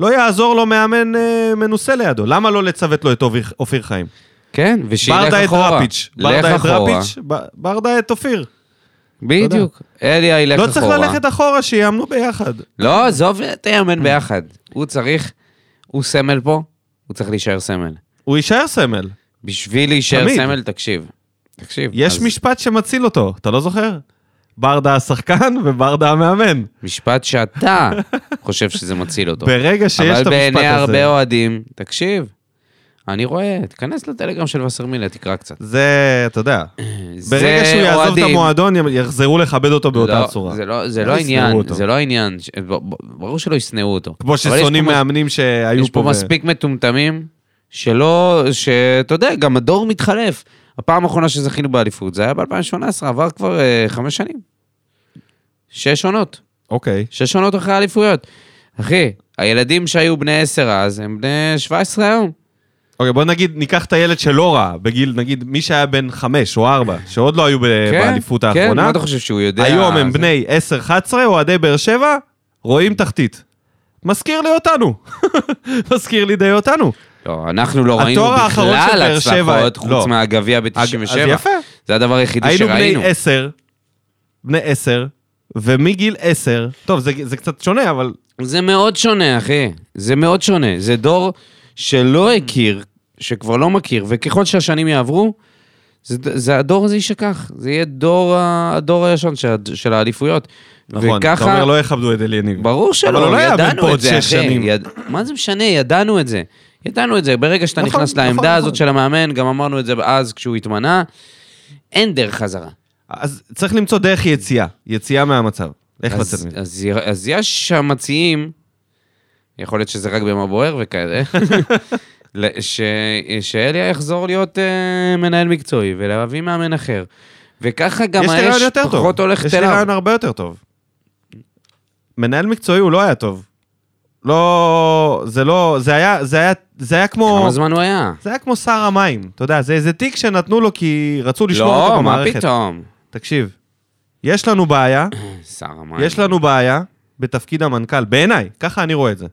לא יעזור לו מאמן מנוסה לידו. למה לא לצוות לו את אופיר חיים? כן, ושיילך אחורה. ברדה את רפיץ', ברדה את אופיר. בדיוק, אליה ילך אחורה. לא צריך ללכת אחורה, שיאמנו ביחד. לא, זוב, תיאמן ביחד. הוא צריך, הוא סמל פה, הוא צריך להישאר סמל. הוא יישאר סמל. בשביל להישאר סמל, תקשיב. תקשיב. יש משפט שמציל אותו, אתה לא זוכר? ברדה השחקן וברדה המאמן. משפט שאתה חושב שזה מציל אותו. ברגע שיש את המשפט הזה. אבל בעיני הרבה אוהדים, תקשיב. אני רואה, תכנס לטלגרם של וסרמילה, תקרא קצת. זה, אתה יודע, ברגע שהוא יעזוב את המועדון, יחזרו לכבד אותו באותה צורה. זה לא עניין, זה לא עניין, ברור שלא יסנאו אותו. כמו ששונאים מאמנים שהיו פה. יש פה מספיק מטומטמים, שלא, שאתה יודע, גם הדור מתחלף. הפעם האחרונה שזכינו באליפות, זה היה ב-אלפיים ושמונה עשרה, עבר כבר חמש שנים. שש עונות. אוקיי. שש עונות אחרי האליפויות. אחי, הילדים שהיו בני עשר אז, הם בני שבע עשרה היום. אוקיי, בוא נגיד, ניקח את הילד שלא רע, בגיל, נגיד, מי שהיה בן חמש או ארבע, שעוד לא היו באליפות האחרונה. כן, מה אתה חושב שהוא יודע? היום הם בני עשר אחת עשרה, אוהדי באר שבע, רואים תחתית. מזכיר לי אותנו. מזכיר לי די אותנו. לא, אנחנו לא ראינו בכלל הצלחות, חוץ מהגביע ב-תשעים ושבע. אז יפה. זה הדבר היחידי שראינו. היינו בני עשר, בני עשר, ומגיל עשר, טוב, זה קצת שונה, אבל... זה מאוד שונה, אחי. זה מאוד שונה. זה דור... שלא הכיר, שכבר לא מכיר, וככל שהשנים יעברו, זה, זה הדור הזה יישכח. זה יהיה דור, הדור הישן של, של האליפויות. נכון, וככה, אתה אומר לא יכבדו את אליניב. ברור שלא, אבל לא ידענו את זה, אחי. יד... מה זה משנה? ידענו את זה. ידענו את זה. ברגע שאתה נכון, נכנס נכון, לעמדה נכון. הזאת של המאמן, גם אמרנו את זה אז כשהוא התמנה, אין דרך חזרה. אז צריך למצוא דרך יציאה. יציאה מהמצב. איך אז, לצאת מזה? אז, אז יש המציעים... יכול להיות שזה רק במבואר וכאלה, שאליה יחזור להיות מנהל מקצועי, ולהביא מאמן אחר. וככה גם האש פחות הולך תלב. יש לי רעיון הרבה יותר טוב. מנהל מקצועי הוא לא היה טוב. לא, זה לא, זה היה, זה היה, זה היה כמו... כמה זמן הוא היה? זה היה כמו שר המים, אתה יודע, זה איזה תיק שנתנו לו, כי רצו לשמור אותו במערכת. לא, מה פתאום? תקשיב, יש לנו בעיה, שר המים. יש לנו בעיה, בתפקיד המנכ"ל, בעיניי, ככה אני רואה את זה.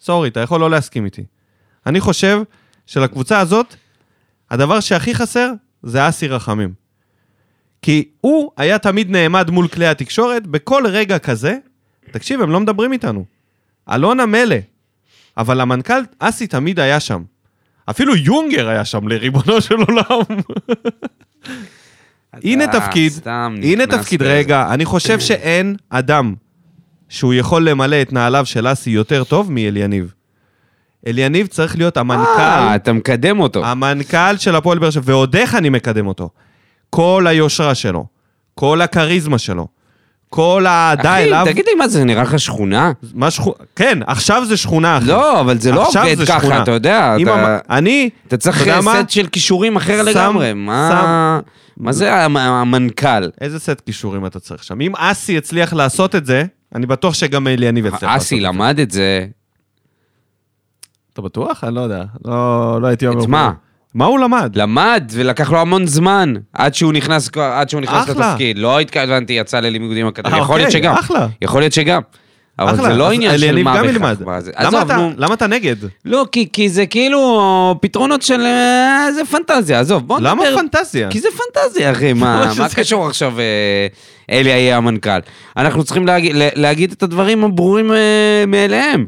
סורי, אתה יכול לא להסכים איתי. אני חושב שלקבוצה הזאת, הדבר שהכי חסר, זה אסי רחמים. כי הוא היה תמיד נעמד מול כלי התקשורת, בכל רגע כזה, תקשיב, הם לא מדברים איתנו. אלונה מלא, אבל המנכ"ל, אסי תמיד היה שם. אפילו יונגר היה שם, לריבונו של עולם. הנה תפקיד, הנה תפקיד רגע, אני חושב שאין אדם, שהוא יכול למלא את נעליו של אסי יותר טוב מאלייניב. אלייניב צריך להיות המנכ"ל... אה, אתה מקדם אותו. המנכ"ל של הפועל באר שבע, ועוד איך אני מקדם אותו. כל היושרה שלו, כל הכריזמה שלו, כל העדה אליו... אחי, תגיד לי מה זה, נראה לך שכונה? מה שכונה? כן, עכשיו זה שכונה. לא, אבל זה לא עובד ככה, אתה יודע. אני... אתה צריך סט של קישורים אחר לגמרי. מה זה המנכ"ל? איזה סט קישורים אתה צריך שם? אם אסי הצליח לעשות את זה... אני בטוח שגם אליניב יצליח. אסי למד את זה. אתה בטוח? אני לא יודע. לא הייתי אומר. את מה? מה הוא למד? למד, ולקח לו המון זמן, עד שהוא נכנס לתפקיד. לא התכוונתי, יצא ללימודים אקדמיים. יכול להיות שגם. יכול להיות שגם. אבל זה לא עניין של מה בכך. למה אתה נגד? לא, כי זה כאילו פתרונות של... זה פנטזיה, עזוב. למה פנטזיה? כי זה פנטזיה, אחי. מה קשור עכשיו... אליה יהיה המנכ"ל. אנחנו צריכים להגיד, להגיד את הדברים הברורים מאליהם.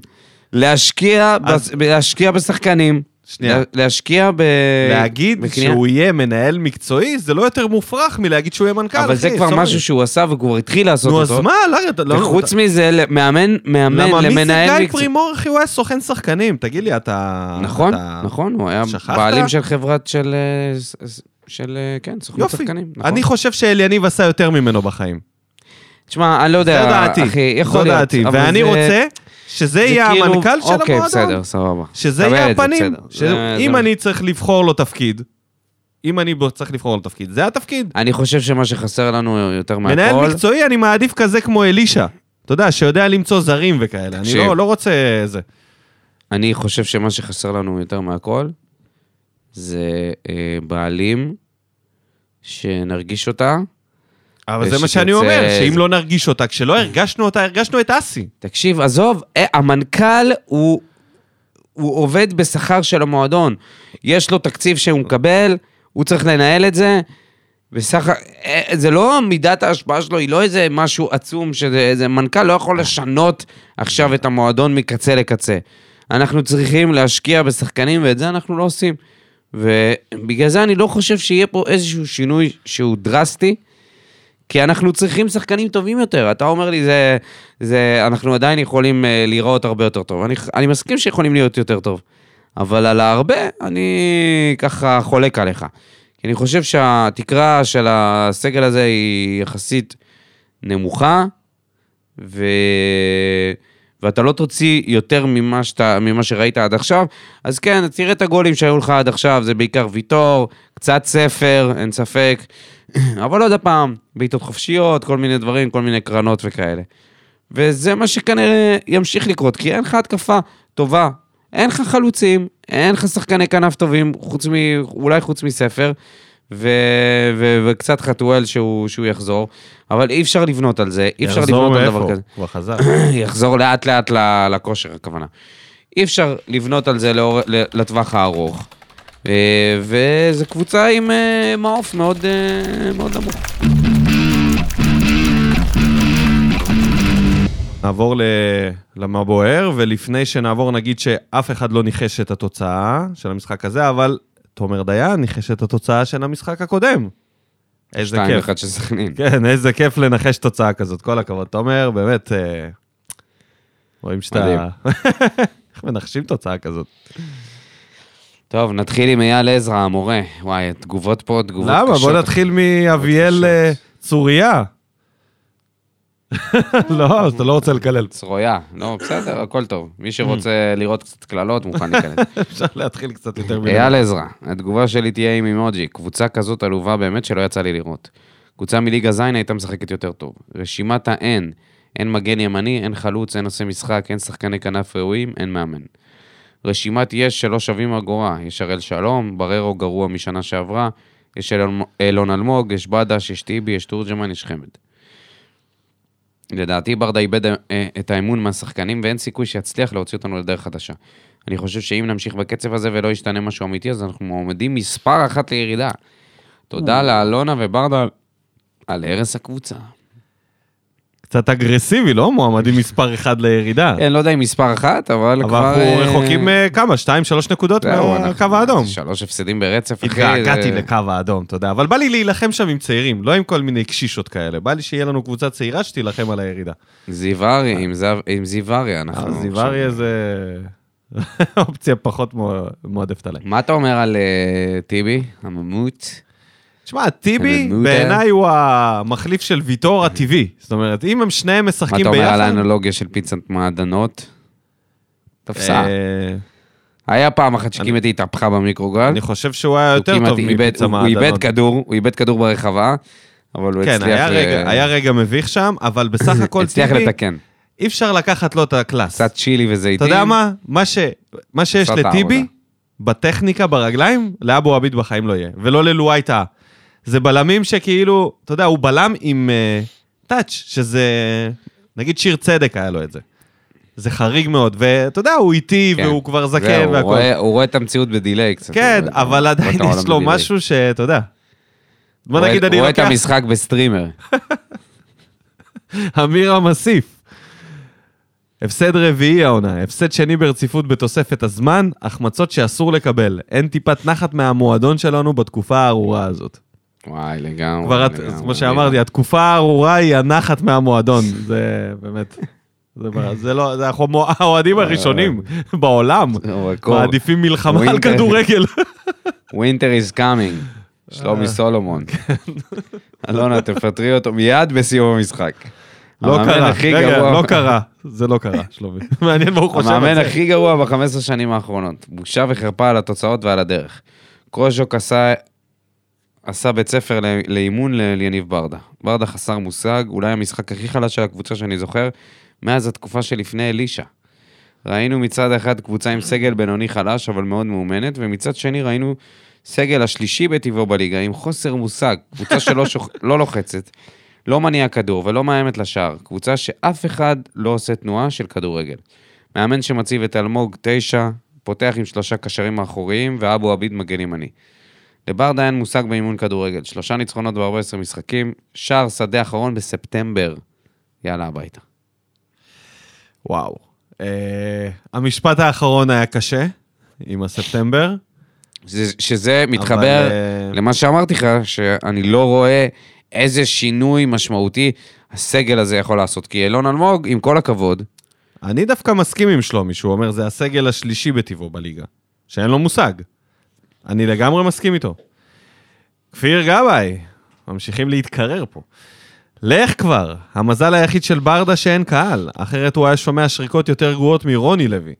להשקיע, אז... להשקיע בשחקנים. שנייה. להשקיע ב... להגיד בקנייה. שהוא יהיה מנהל מקצועי, זה לא יותר מופרך מלהגיד שהוא יהיה מנכ"ל. אבל אחי, זה כבר סורי. משהו שהוא עשה וכבר התחיל לעשות נו, אותו. נו, אז מה? לא, וחוץ לא, מזה, אתה... מאמן, מאמן למה, למנהל מקצועי. גיא פרימור, אחי, הוא היה סוכן שחקנים. תגיד לי, אתה... נכון, אתה... נכון. הוא היה שכחת? בעלים של חברת של... של... כן, סוכן שחקנים. נכון. אני חושב שאליניב עשה יותר ממנו בחיים. תשמע, אני לא יודע, דעתי, אחי, יכול להיות. דעתי. ואני זה... רוצה... שזה יהיה כאילו, המנכ"ל של אוקיי, המועדון. בסדר, סבבה. שזה יהיה הפנים. שזה, אם זה... אני צריך לבחור לו תפקיד, אם אני צריך לבחור לו תפקיד, זה התפקיד. אני חושב שמה שחסר לנו יותר מהכל... מנהל מקצועי, אני מעדיף כזה כמו אלישה. אתה יודע, שיודע למצוא זרים וכאלה. אני לא, לא רוצה זה. אני חושב שמה שחסר לנו יותר מהכל, זה אה, בעלים שנרגיש אותה, אבל זה מה שאני אומר, שאם לא נרגיש אותה, כשלא הרגשנו אותה, הרגשנו את אסי. תקשיב, עזוב, המנכ"ל הוא עובד בשכר של המועדון. יש לו תקציב שהוא מקבל, הוא צריך לנהל את זה. זה לא מידת ההשפעה שלו, היא לא איזה משהו עצום, שזה מנכ"ל לא יכול לשנות עכשיו את המועדון מקצה לקצה. אנחנו צריכים להשקיע בשחקנים, ואת זה אנחנו לא עושים. ובגלל זה אני לא חושב שיהיה פה איזשהו שינוי שהוא דרסטי, כי אנחנו צריכים שחקנים טובים יותר. אתה אומר לי, זה, זה, אנחנו עדיין יכולים לראות הרבה יותר טוב. אני, אני מסכים שיכולים להיות יותר טוב. אבל על הרבה, אני ככה חולק עליך. כי אני חושב שהתקרה של הסגל הזה היא יחסית נמוכה, ו... ואתה לא תוציא יותר ממה, שאתה, ממה שראית עד עכשיו. אז כן, תראה את הגולים שהיו לך עד עכשיו, זה בעיקר ויתור, קצת ספר, אין ספק, אבל עוד הפעם, בעיתות חופשיות, כל מיני דברים, כל מיני קרנות וכאלה. וזה מה שכנראה ימשיך לקרות, כי אין לך התקפה טובה, אין לך חלוצים, אין לך שחקני כנף טובים, חוץ מ... אולי חוץ מספר, ו... ו... וקצת חתואל שהוא... שהוא יחזור, אבל אי אפשר לבנות על זה, אי אפשר לבנות על דבר כזה. הוא חזר. יחזור לאט לאט לכושר, הכוונה. אי אפשר לבנות על זה לאור... לטווח הארוך. וזו קבוצה עם מעוף מאוד מאוד עמוק. נעבור למה בוער, ולפני שנעבור נגיד שאף אחד לא ניחש את התוצאה של המשחק הזה, אבל תומר דיין ניחש את התוצאה של המשחק הקודם. איזה כיף. שתיים אחד שסכנין. כן, איזה כיף לנחש תוצאה כזאת. כל הכבוד, תומר, באמת, רואים שאתה... איך מנחשים תוצאה כזאת? טוב, נתחיל עם אייל עזרא, המורה. וואי, תגובות פה, תגובות למה? קשות. למה? בוא נתחיל מאביאל צוריה. לא, אתה לא רוצה לקלל. צרויה. לא, בסדר, הכל טוב. מי שרוצה לראות קצת קללות, מוכן לקלל. אפשר להתחיל קצת יותר מילה. אייל עזרא, התגובה שלי תהיה עם אימוג'י. קבוצה כזאת עלובה באמת שלא יצא לי לראות. קבוצה מליגה זין הייתה משחקת יותר טוב. רשימת האין. אין מגן ימני, אין חלוץ, אין עושה משחק, אין שחקני כנף ראויים, אין מאמן. רשימת יש שלא שווים אגורה, יש הראל שלום, בררו גרוע משנה שעברה, יש אלון אלמוג, יש בדש, יש טיבי, יש תורג'מן, יש חמד. לדעתי ברדה איבד את האמון מהשחקנים, ואין סיכוי שיצליח להוציא אותנו לדרך חדשה. אני חושב שאם נמשיך בקצב הזה ולא ישתנה משהו אמיתי, אז אנחנו עומדים מספר אחת לירידה. תודה לאלונה וברדה על הרס הקבוצה. קצת אגרסיבי, לא? מועמדים מספר אחד לירידה. אין, לא יודע אם מספר אחת, אבל כבר... אבל אנחנו רחוקים כמה? שתיים, שלוש נקודות מהקו האדום. שלוש הפסדים ברצף. התרעקעתי לקו האדום, תודה. אבל בא לי להילחם שם עם צעירים, לא עם כל מיני קשישות כאלה. בא לי שיהיה לנו קבוצה צעירה שתילחם על הירידה. זיווארי, עם זיווארי אנחנו... זיווארי זה... אופציה פחות מועדפת עליי. מה אתה אומר על טיבי, הממות? תשמע, טיבי בעיניי הוא המחליף של ויטור הטבעי. זאת אומרת, אם הם שניהם משחקים ביחד... מה אתה אומר על האנלוגיה של פיצת מעדנות? תפסה. היה פעם אחת שכמעט התהפכה במיקרוגל. אני חושב שהוא היה יותר טוב מפיצת מעדנות. הוא איבד כדור, הוא איבד כדור ברחבה, אבל הוא הצליח... כן, היה רגע מביך שם, אבל בסך הכל טיבי... הצליח לתקן. אי אפשר לקחת לו את הקלאס. קצת צ'ילי וזיתים. אתה יודע מה? מה שיש לטיבי, בטכניקה, ברגליים, לאבו עביד בחיים לא יהיה, ולא ללואי טעה. זה בלמים שכאילו, אתה יודע, הוא בלם עם טאץ', שזה, נגיד שיר צדק היה לו את זה. זה חריג מאוד, ואתה יודע, הוא איטי, והוא כבר זקן והכל. הוא רואה את המציאות בדיליי קצת. כן, אבל עדיין יש לו משהו שאתה יודע. בוא נגיד, אני לוקח... הוא רואה את המשחק בסטרימר. אמיר המסיף. הפסד רביעי העונה, הפסד שני ברציפות בתוספת הזמן, החמצות שאסור לקבל. אין טיפת נחת מהמועדון שלנו בתקופה הארורה הזאת. וואי, לגמרי. כבר, כמו שאמרתי, התקופה הארורה היא הנחת מהמועדון. זה באמת... זה לא, זה האוהדים הראשונים בעולם, מעדיפים מלחמה על כדורגל. Winter is coming, שלומי סולומון. אלונה, תפטרי אותו מיד בסיום המשחק. לא קרה, רגע, לא קרה, זה לא קרה, שלומי. מעניין מה הוא חושב. המאמן הכי גרוע בחמש עשרה שנים האחרונות. בושה וחרפה על התוצאות ועל הדרך. קרוז'וק עשה... עשה בית ספר לאימון ליניב ברדה. ברדה חסר מושג, אולי המשחק הכי חלש של הקבוצה שאני זוכר, מאז התקופה שלפני אלישה. ראינו מצד אחד קבוצה עם סגל בינוני חלש, אבל מאוד מאומנת, ומצד שני ראינו סגל השלישי בטבעו בליגה, עם חוסר מושג, קבוצה שלא שוח... לא לוחצת, לא מניעה כדור ולא מאיימת לשער, קבוצה שאף אחד לא עושה תנועה של כדורגל. מאמן שמציב את אלמוג תשע, פותח עם שלושה קשרים האחוריים, ואבו עביד מגן ימני. לברדה אין מושג באימון כדורגל, שלושה ניצחונות ב-ארבעה עשר משחקים, שער שדה אחרון בספטמבר. יאללה הביתה. וואו. אה, המשפט האחרון היה קשה, עם הספטמבר. זה, שזה מתחבר אבל... למה שאמרתי לך, שאני לא רואה איזה שינוי משמעותי הסגל הזה יכול לעשות, כי אלון אלמוג, עם כל הכבוד... אני דווקא מסכים עם שלומי, שהוא אומר, זה הסגל השלישי בטבעו בליגה, שאין לו מושג. אני לגמרי מסכים איתו. כפיר גבאי, ממשיכים להתקרר פה. לך כבר, המזל היחיד של ברדה שאין קהל, אחרת הוא היה שומע שריקות יותר גרועות מרוני לוי.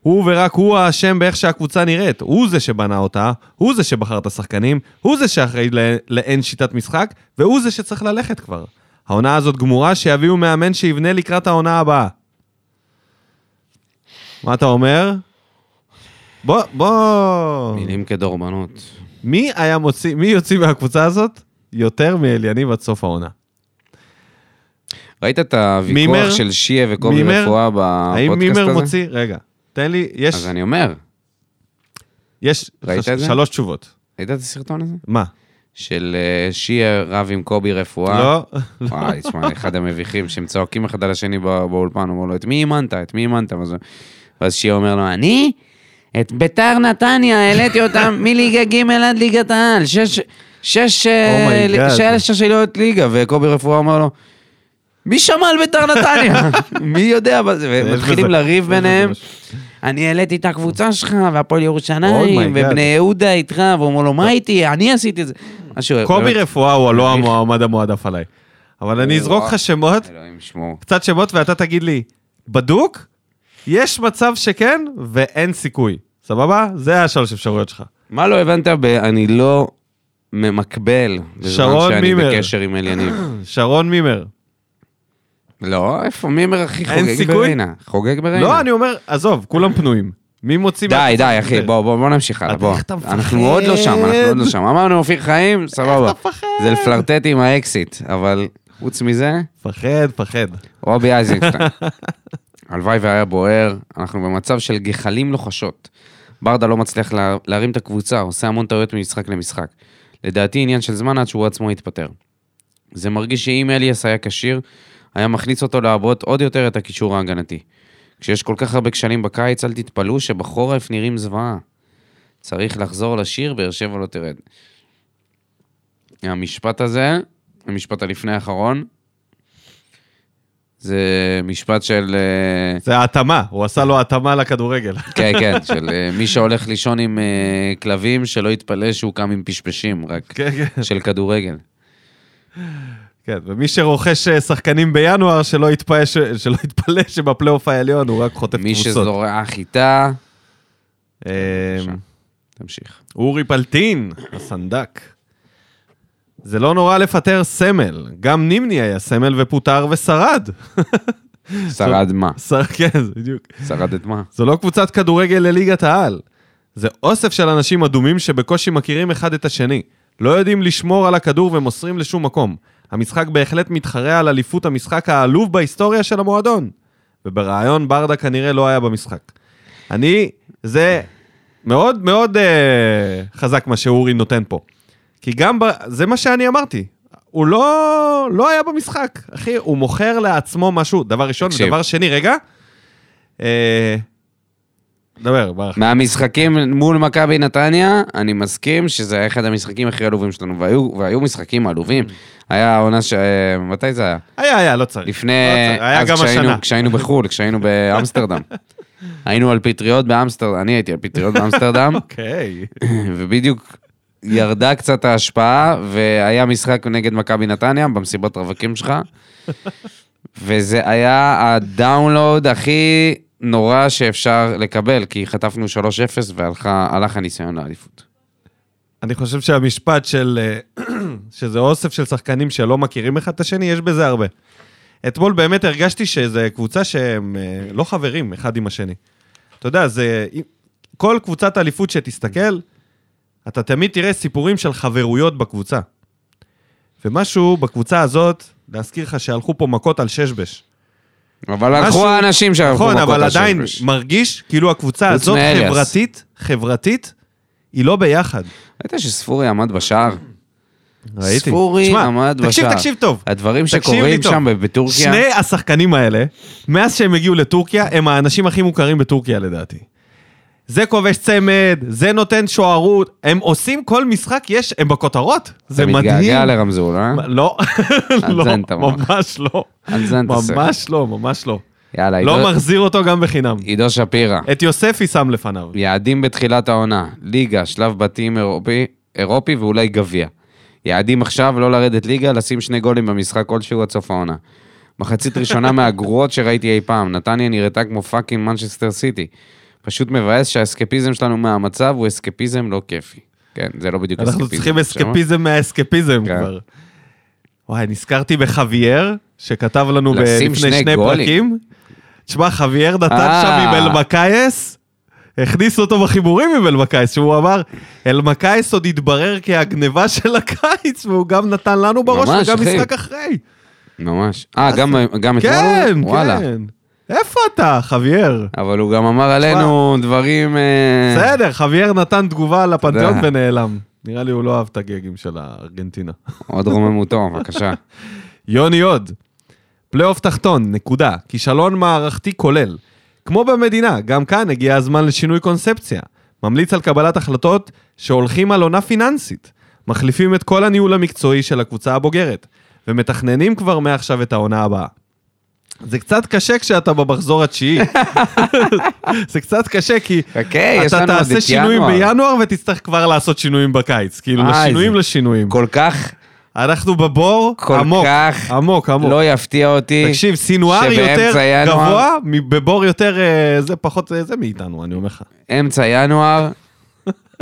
הוא ורק הוא האשם באיך שהקבוצה נראית, הוא זה שבנה אותה, הוא זה שבחר את השחקנים, הוא זה שאחראי לאין שיטת משחק, והוא זה שצריך ללכת כבר. העונה הזאת גמורה שיביאו מאמן שיבנה לקראת העונה הבאה. מה אתה אומר? בוא, בוא. מילים כדורבנות. מי היה מוציא, מי יוציא מהקבוצה הזאת? יותר מאליינים עד סוף העונה. ראית את הוויכוח של שיה וקובי רפואה בפודקאסט הזה? האם מימר מוציא? רגע, תן לי, יש... אז אני אומר. יש שלוש תשובות. ראית את הסרטון הזה? מה? של שיה רב עם קובי רפואה. לא. וואי, תשמע, אחד המביכים שהם צועקים אחד על השני באולפן, אומר לו, את מי אימנת? את מי אימנת? ואז שיה אומר לו, אני... את ביתר נתניה, העליתי אותם מליגה ג' עד ליגת העל, שש, שש, שש עליות ליגה, וקובי רפואה אומר לו, מי שמע על ביתר נתניה? מי יודע? ומתחילים לריב ביניהם, אני העליתי את הקבוצה שלך, והפועל ירושלים, ובני יהודה איתך, והוא אומר לו, מה הייתי? אני עשיתי את זה. קובי רפואה הוא לא המועמד המועדף עליי, אבל אני אזרוק לך שמות, קצת שמות, ואתה תגיד לי, בדוק? יש מצב שכן, ואין סיכוי. סבבה? זה היה שלוש אפשרויות שלך. מה לא הבנת? אני לא ממקבל. שרון מימר. בקשר עם אליינים. שרון מימר. לא, איפה? מימר הכי חוגג בריינה. חוגג בריינה. לא, אני אומר, עזוב, כולם פנויים. מי מוציא... די, די, אחי, בוא, בוא, בוא נמשיך הלאה, בוא. אנחנו עוד לא שם, אנחנו עוד לא שם. אמרנו, אופיר חיים, סבבה. זה לפלרטט עם האקסיט, אבל חוץ מזה... פחד, פחד. רובי אייזנשטיין. הלוואי והיה בוער, אנחנו במצב של גחלים לוחשות. ברדה לא מצליח לה, להרים את הקבוצה, עושה המון טעויות ממשחק למשחק. לדעתי עניין של זמן עד שהוא עצמו יתפטר. זה מרגיש שאם אליאס היה קשיר, היה מכניס אותו לעבוד עוד יותר את הקישור ההגנתי. כשיש כל כך הרבה כשלים בקיץ, אל תתפלו שבחורף נראים זוועה. צריך לחזור לשיר, באר שבע לא תרד. המשפט הזה, המשפט הלפני האחרון, זה משפט של... זה ההתאמה, הוא עשה לו התאמה לכדורגל. כן, כן, של מי שהולך לישון עם כלבים, שלא יתפלא שהוא קם עם פשפשים, רק של כדורגל. כן, ומי שרוכש שחקנים בינואר, שלא יתפלא שבפלייאוף העליון הוא רק חוטף תבוסות. מי שזורע חיטה... תמשיך. אורי פלטין, הסנדק. זה לא נורא לפטר סמל, גם נימני היה סמל ופוטר ושרד. שרד מה? כן, בדיוק. שרד את מה? זו לא קבוצת כדורגל לליגת העל. זה אוסף של אנשים אדומים שבקושי מכירים אחד את השני. לא יודעים לשמור על הכדור ומוסרים לשום מקום. המשחק בהחלט מתחרה על אליפות המשחק העלוב בהיסטוריה של המועדון. וברעיון ברדה כנראה לא היה במשחק. אני, זה מאוד מאוד חזק מה שאורי נותן פה. כי גם, ב... זה מה שאני אמרתי, הוא לא, לא היה במשחק, אחי, הוא מוכר לעצמו משהו, דבר ראשון, ודבר שני, רגע, דבר, ברח. מהמשחקים מול מכבי נתניה, אני מסכים שזה היה אחד המשחקים הכי עלובים שלנו, והיו, והיו משחקים עלובים. היה עונה ש... מתי זה היה? היה, היה, לא צריך. לפני... לא צריך. היה גם כשהיינו, השנה. כשהיינו בחול, כשהיינו באמסטרדם. היינו על פטריות באמסטרדם, אני הייתי על פטריות באמסטרדם. אוקיי. ובדיוק ירדה קצת ההשפעה, והיה משחק נגד מכבי נתניה, במסיבת רווקים שלך. וזה היה הדאונלוד הכי... נורא שאפשר לקבל, כי חטפנו שלוש אפס והלך הניסיון לעדיפות. אני חושב שהמשפט של, שזה אוסף של שחקנים שלא מכירים אחד את השני, יש בזה הרבה. אתמול באמת הרגשתי שזו קבוצה שהם לא חברים אחד עם השני. אתה יודע, זה, כל קבוצת העליפות שתסתכל, אתה תמיד תראה סיפורים של חברויות בקבוצה. ומשהו בקבוצה הזאת, להזכיר לך שהלכו פה מכות על ששבש. אבל הלכו האנשים שהלכו מכות על ששבש. נכון, אבל עדיין מרגיש כאילו הקבוצה הזאת חברתית, חברתית, היא לא ביחד. ראית שספורי עמד בשער? ראיתי. ספורי עמד בשער. תקשיב, תקשיב טוב. הדברים שקורים שם בטורקיה. שני השחקנים האלה, מאז שהם הגיעו לטורקיה, הם האנשים הכי מוכרים בטורקיה לדעתי. זה כובש צמד, זה נותן שוערות, הם עושים כל משחק, יש, הם בכותרות, זה מדהים. אתה מתגעגע לרמזול, אה? לא, ממש לא, ממש לא, ממש לא. לא מחזיר אותו גם בחינם. עידו שפירה. את יוספי שם לפניו. יעדים בתחילת העונה, ליגה, שלב בתים אירופי ואולי גביע. יעדים עכשיו לא לרדת ליגה, לשים שני גולים במשחק כלשהו עד סוף העונה. מחצית ראשונה מהגרועות שראיתי אי פעם, נתניה נראתה כמו פאקינג מנצ'סטר סיטי. פשוט מבאס שהאסקפיזם שלנו מהמצב הוא אסקפיזם לא כיפי. כן, זה לא בדיוק אסקפיזם. אנחנו צריכים אסקפיזם מהאסקפיזם כבר. וואי, נזכרתי בחווייר, שכתב לנו לפני שני פרקים. תשמע, חווייר נתן שם עם אלמקייס, הכניס אותו בחיבורים עם אלמקייס, שהוא אמר, אלמקייס עוד התברר כהגניבה של הקיץ, והוא גם נתן לנו בראש וגם משחק אחרי. ממש. אה, גם את וואלו? כן, כן. איפה אתה, חווייר? אבל הוא גם אמר עלינו דברים... בסדר, חווייר נתן תגובה לפנתיון ונעלם. נראה לי הוא לא אהב את הגגים של הארגנטינה. עוד רוממותו, בבקשה. יוני עוד. פלייאוף תחתון, נקודה. כישלון מערכתי כולל. כמו במדינה, גם כאן הגיע הזמן לשינוי קונספציה. ממליץ על קבלת החלטות שהולכים על עונה פיננסית. מחליפים את כל הניהול המקצועי של הקבוצה הבוגרת. ומתכננים כבר מעכשיו את העונה הבאה. זה קצת קשה כשאתה במחזור התשיעי. זה קצת קשה כי אתה תעשה שינויים בינואר ותצטרך כבר לעשות שינויים בקיץ. כאילו לשינויים לשינויים. כל כך... אנחנו בבור עמוק. עמוק, עמוק. לא יפתיע אותי. תקשיב, סינואר יותר גבוה, בבור יותר... זה פחות... זה מאיתנו, אני אומר לך. אמצע ינואר,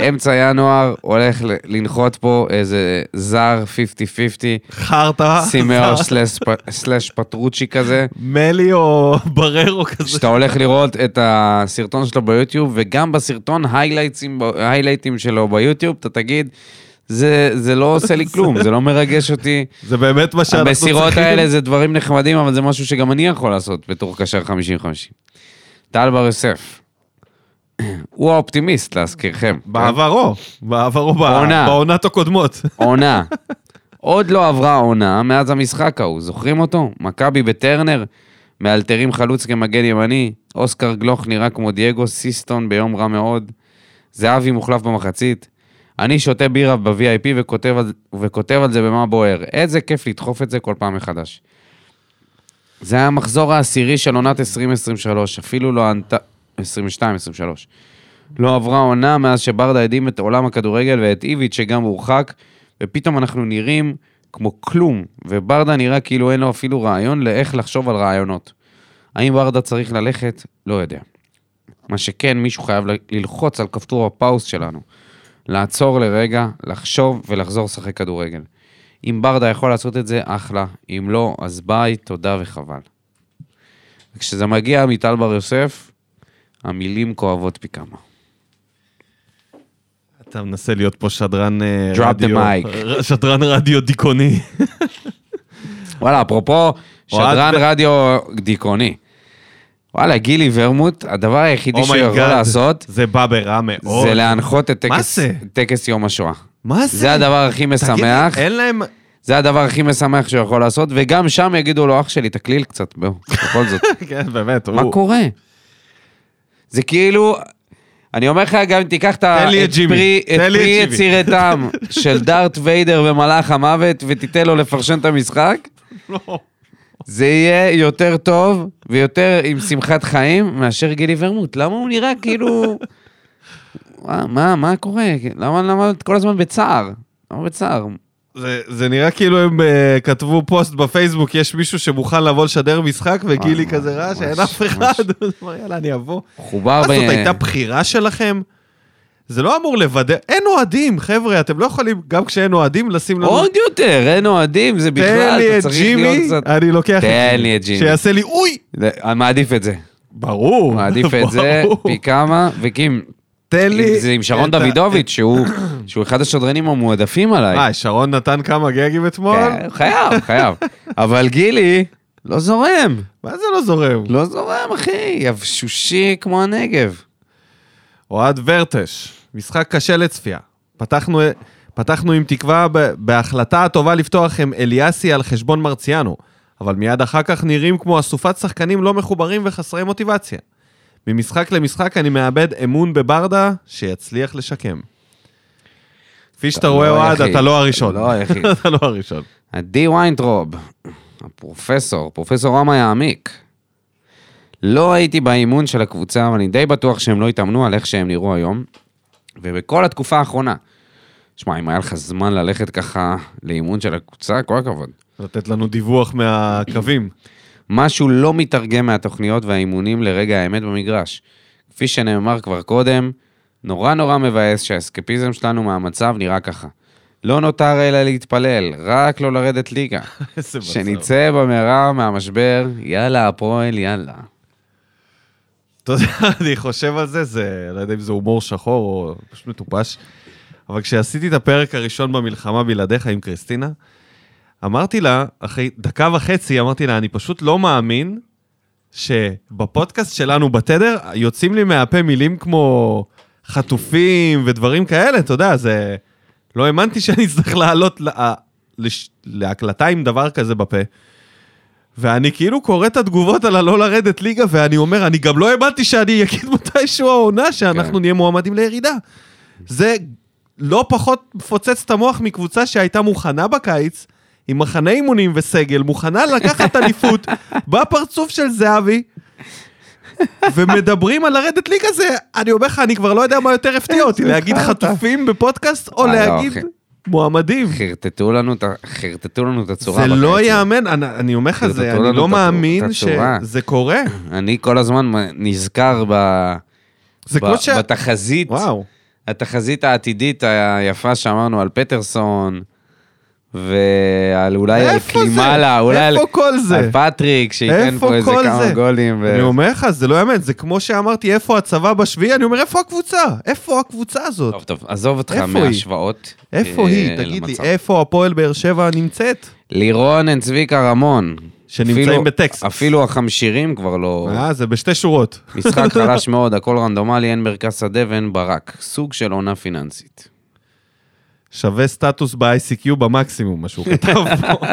אמצע ינואר הולך לנחות פה איזה זר חמישים חמישים. חרטה. סימאו סלש פטרוצ'י כזה. מלי או בררו כזה. שאתה הולך לראות את הסרטון שלו ביוטיוב, וגם בסרטון היילייטים שלו ביוטיוב, אתה תגיד, זה לא עושה לי כלום, זה לא מרגש אותי. זה באמת מה שאנחנו צריכים. המסירות האלה זה דברים נחמדים, אבל זה משהו שגם אני יכול לעשות בתור קשר חמישים חמישים. טל בר יוסף. הוא האופטימיסט, להזכירכם. בעברו, בעברו, בעונת הקודמות. עונה. עוד לא עברה עונה, מאז המשחק ההוא, זוכרים אותו? מכבי בטרנר, מאלתרים חלוץ כמגן ימני, אוסקר גלוך נראה כמו דייגו סיסטון ביום רע מאוד, זהבי מוחלף במחצית, אני שותה בירה ב-וי איי פי וכותב על, וכותב על זה במה בוער. איזה כיף לדחוף את זה כל פעם מחדש. זה היה המחזור העשירי של עונת עשרים עשרים ושלוש, אפילו לא ענתה, עשרים ושתיים עשרים ושלוש. לא עברה עונה מאז שברדה עדים את עולם הכדורגל ואת איביץ' שגם הורחק, ופתאום אנחנו נראים כמו כלום, וברדה נראה כאילו אין לו אפילו רעיון לאיך לחשוב על רעיונות. האם ברדה צריך ללכת? לא יודע. מה שכן, מישהו חייב ללחוץ על כפתור הפאוס שלנו. לעצור לרגע, לחשוב ולחזור לשחק כדורגל. אם ברדה יכול לעשות את זה, אחלה. אם לא, אז ביי, תודה וחבל. וכשזה מגיע מטל בר יוסף, המילים כואבות פי כמה. אתה מנסה להיות פה שדרן רדיו, שדרן רדיו דיכוני. וואלה, אפרופו, שדרן רדיו דיכוני. וואלה, גילי ורמוט, הדבר היחידי שהוא יכול לעשות, זה בא ברע מאוד. זה להנחות את טקס יום השואה. מה זה? זה הדבר הכי משמח. אין להם... זה הדבר הכי משמח שהוא יכול לעשות, וגם שם יגידו לו, אח שלי, תקליל קצת, בכל זאת. כן, באמת. מה קורה? זה כאילו, אני אומר לך גם אם תיקח את פרי יצירתם של דארט ויידר ומלאך המוות, ותיתן לו לפרשן את המשחק, זה יהיה יותר טוב, ויותר עם שמחת חיים, מאשר גילי ורמוט. למה הוא נראה כאילו... מה, מה קורה? למה, למה כל הזמן בצער? למה בצער? זה, זה נראה כאילו הם uh, כתבו פוסט בפייסבוק, יש מישהו שמוכן לבוא לשדר משחק, וגילי כזה רע שאין אף אחד. יאללה, אני אבוא. חובר ב... זאת הייתה בחירה שלכם? זה לא אמור לוודא, אין אוהדים, חבר'ה, אתם לא יכולים, גם כשאין אוהדים, לשים לנו... עוד יותר, אין אוהדים, זה בכלל, אתה צריך להיות קצת... תן לי את ג'ימי, אני לוקח את ג'ימי, שיעשה לי, אוי! אני מעדיף את זה. ברור. מעדיף את זה, פי כמה, וקים... זה עם שרון דוידוביץ', שהוא אחד השדרנים המועדפים עליי. אה, שרון נתן כמה גגים אתמול? חייב, חייב. אבל גילי, לא זורם. מה זה לא זורם? לא זורם, אחי, יבשושי כמו הנגב. אוהד ורטש, משחק קשה לצפייה. פתחנו, פתחנו עם תקווה בהחלטה הטובה לפתוח עם אליאסי על חשבון מרציאנו, אבל מיד אחר כך נראים כמו אסופת שחקנים לא מחוברים וחסרי מוטיבציה. ממשחק למשחק אני מאבד אמון בברדה שיצליח לשקם. כפי שאתה רואה אוהד, אתה לא הראשון. לא היחיד. אתה לא הראשון. עדי ויינטרוב, הפרופסור, פרופסור רמה יעמיק. לא הייתי באימון של הקבוצה, אבל אני די בטוח שהם לא התאמנו על איך שהם נראו היום, ובכל התקופה האחרונה. שמע, אם היה לך זמן ללכת ככה לאימון של הקבוצה, כל הכבוד. לתת לנו דיווח מהקווים. משהו לא מתרגם מהתוכניות והאימונים לרגע האמת במגרש. כפי שנאמר כבר קודם, נורא נורא מבאס שהאסקפיזם שלנו מהמצב נראה ככה. לא נותר אלא להתפלל, רק לא לרדת ליגה. שניצא במהרה מהמשבר, יאללה הפועל, יאללה. אתה יודע, אני חושב על זה, זה, לא יודע אם זה הומור שחור או פשוט מטופש, אבל כשעשיתי את הפרק הראשון במלחמה בלעדיך עם קריסטינה, אמרתי לה, אחרי דקה וחצי, אמרתי לה, אני פשוט לא מאמין שבפודקאסט שלנו בתדר, יוצאים לי מהפה מילים כמו חטופים ודברים כאלה, אתה יודע, זה... לא האמנתי שאני צריך לעלות לה... לש... להקלטה עם דבר כזה בפה. ואני כאילו קורא את התגובות על הלא לרדת ליגה, ואני אומר, אני גם לא האמנתי שאני אגיד מתישהו העונה, שאנחנו כן. נהיה מועמדים לירידה. זה לא פחות מפוצץ את המוח מקבוצה שהייתה מוכנה בקיץ, עם מחנה אימונים וסגל, מוכנה לקחת אליפות, בפרצוף של זהבי, ומדברים על לרדת ליגה זה, אני אומר לך, אני כבר לא יודע מה יותר הפתיע אותי, להגיד חטופים בפודקאסט, או להגיד מועמדים. חרטטו לנו את הצורה. זה לא יאמן, אני אומר לך, אני לא מאמין שזה קורה. אני כל הזמן נזכר בתחזית, התחזית העתידית היפה שאמרנו על פטרסון, ועל אולי על קלימלה, אולי על פטריק, שייתן פה איזה כמה גולים. אני אומר לך, זה לא יאמן, זה כמו שאמרתי, איפה הצבא בשביעי, אני אומר, איפה הקבוצה? איפה הקבוצה הזאת? טוב, טוב, עזוב אותך מהשוואות. איפה היא? תגיד לי, איפה הפועל באר שבע נמצאת? לירון אין צביקה רמון. שנמצאים בטקסט. אפילו החמשירים כבר לא... אה, זה בשתי שורות. משחק חלש מאוד, הכל רנדומלי, אין מרכז שדה ואין ברק. סוג של עונה פיננסית. שווה סטטוס ב-איי סי קיו במקסימום, מה שהוא כתב פה.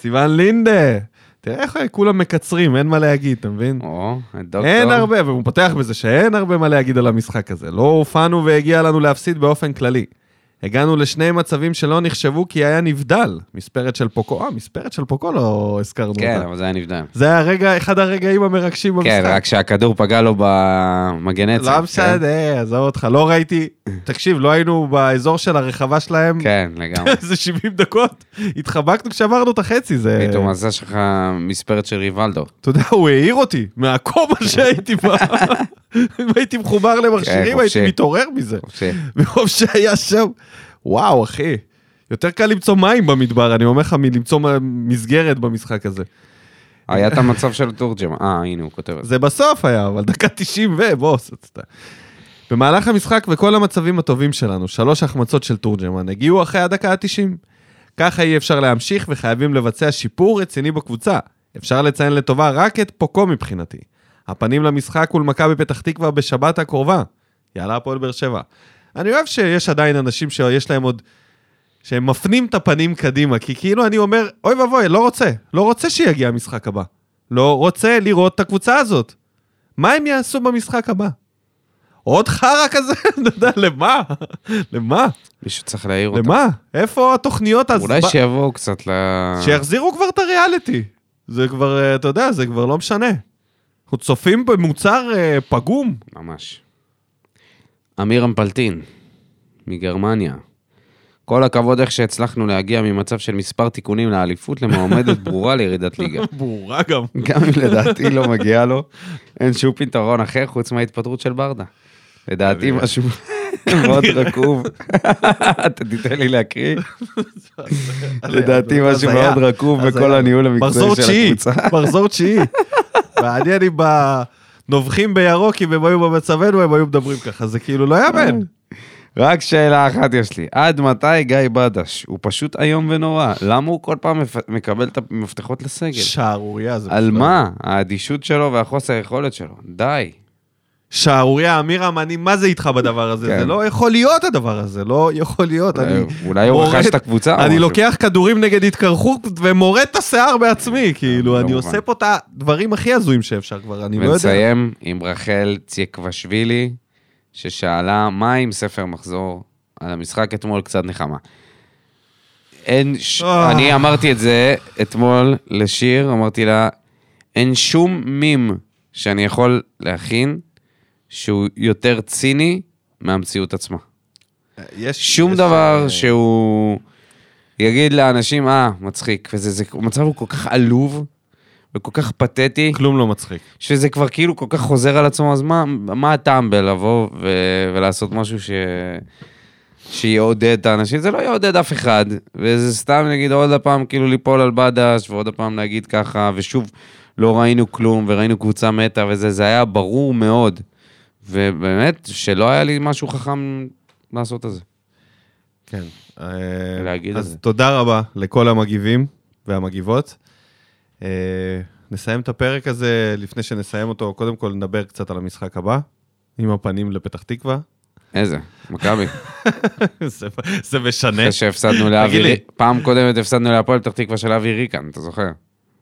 סיוון לינדה, תראה איך כולם מקצרים, אין מה להגיד, אתה מבין? או, הדוקטור. אין הרבה, והוא פותח בזה שאין הרבה מה להגיד על המשחק הזה. לא הופענו והגיע לנו להפסיד באופן כללי. הגענו לשני מצבים שלא נחשבו כי היה נבדל. מספרת של פוקו, אה, מספרת של פוקו לא הזכרנו. כן, אבל זה היה נבדל. זה היה רגע, אחד הרגעים המרגשים במשחק. כן, רק שהכדור פגע לו במגנציה. לא משנה, עזוב אותך, לא ראיתי, תקשיב, לא היינו באזור של הרחבה שלהם. כן, לגמרי. זה שבעים דקות, התחבקנו כשעברנו את החצי, זה... פתאום עשה שלך מספרת של ריבלדו. אתה יודע, הוא העיר אותי, מהקומה שהייתי בה. אם הייתי מחובר למכשירים, הייתי מתעורר מזה. מרוב שהיה שם. וואו, אחי. יותר קל למצוא מים במדבר, אני אומר לך, מלמצוא מסגרת במשחק הזה. היה את המצב של תורג'ם. אה, הנה, הוא כותב. זה בסוף היה, אבל דקה תשעים ובוס. במהלך המשחק וכל המצבים הטובים שלנו, שלוש החמצות של תורג'מן, הגיעו אחרי הדקה התשעים. ככה אי אפשר להמשיך וחייבים לבצע שיפור רציני בקבוצה. אפשר לציין לטובה רק את פוקו מבחינתי. הפנים למשחק ולמכה בפתח תקווה בשבת הקרובה. יאללה הפועל באר שבע. אני אוהב שיש עדיין אנשים שיש להם עוד, שהם מפנים את הפנים קדימה, כי כאילו אני אומר, אוי ובוי, לא רוצה, לא רוצה שיגיע המשחק הבא. לא רוצה לראות את הקבוצה הזאת. מה הם יעשו במשחק הבא? עוד חרה כזה, אתה יודע, למה? למה? מישהו צריך להעיר אותם. למה? איפה התוכניות? אולי שיבואו קצת ל... שיחזירו כבר את הריאליטי. זה כבר, אתה יודע, זה כבר לא משנה. אנחנו צופים במוצר פגום. ממש. אמיר אמפלטין, מגרמניה. כל הכבוד איך שהצלחנו להגיע ממצב של מספר תיקונים לאליפות למעומדת ברורה לירידת ליגה. ברורה גם. גם אם לדעתי לא מגיעה לו, אין שום פתרון אחר חוץ מההתפטרות של ברדה. לדעתי משהו מאוד רקוב. אתה תיתן לי להקריא? לדעתי משהו מאוד רקוב בכל הניהול המקצועי של הקבוצה. מחזור תשיעי. ואני אני בנובחים בירוק, אם הם היו במצבנו, הם היו מדברים ככה. זה כאילו לא יאמן. רק שאלה אחת יש לי, עד מתי גיא בדש? הוא פשוט איום ונורא, למה הוא כל פעם מקבל את המפתחות לסגל? שערוריה זה. על מה? האדישות שלו והחוסר היכולת שלו, די. שערוריה, אמירם, אני מה זה איתך בדבר הזה? כן. זה לא יכול להיות הדבר הזה, לא יכול להיות. אולי, אני אולי הוא רכש את הקבוצה. אני לוקח כדורים נגד התקרחות ומורד את השיער בעצמי, כאילו, אני עושה פה את הדברים הכי הזויים שאפשר כבר, אני לא יודע. ונסיים עם רחל צ'יקבשווילי, ששאלה, מה עם ספר מחזור על המשחק אתמול? קצת נחמה. אין ש... אני אמרתי את זה אתמול לשיר, אמרתי לה, אין שום מים שאני יכול להכין שהוא יותר ציני מהמציאות עצמה. יש, שום יש דבר ש... שהוא יגיד לאנשים, אה, מצחיק, וזה זה, מצב הוא כל כך עלוב, וכל כך פתטי. כלום לא מצחיק. שזה כבר כאילו כל כך חוזר על עצמו, אז מה, מה הטעם בלבוא ו- ולעשות משהו ש... שיעודד את האנשים? זה לא יעודד אף אחד, וזה סתם נגיד עוד הפעם כאילו ליפול על בדש, ועוד הפעם נגיד ככה, ושוב לא ראינו כלום, וראינו קבוצה מתה, וזה זה היה ברור מאוד, ובאמת שלא היה לי משהו חכם לעשות את זה. כן. להגיד אז את זה. תודה רבה לכל המגיבים והמגיבות. נסיים את הפרק הזה, לפני שנסיים אותו, קודם כל נדבר קצת על המשחק הבא, עם הפנים לפתח תקווה. איזה, מכבי. זה משנה. אחרי שהפסדנו לאווירי, פעם קודמת הפסדנו להפועל פתח תקווה של אווירי כאן, אתה זוכר?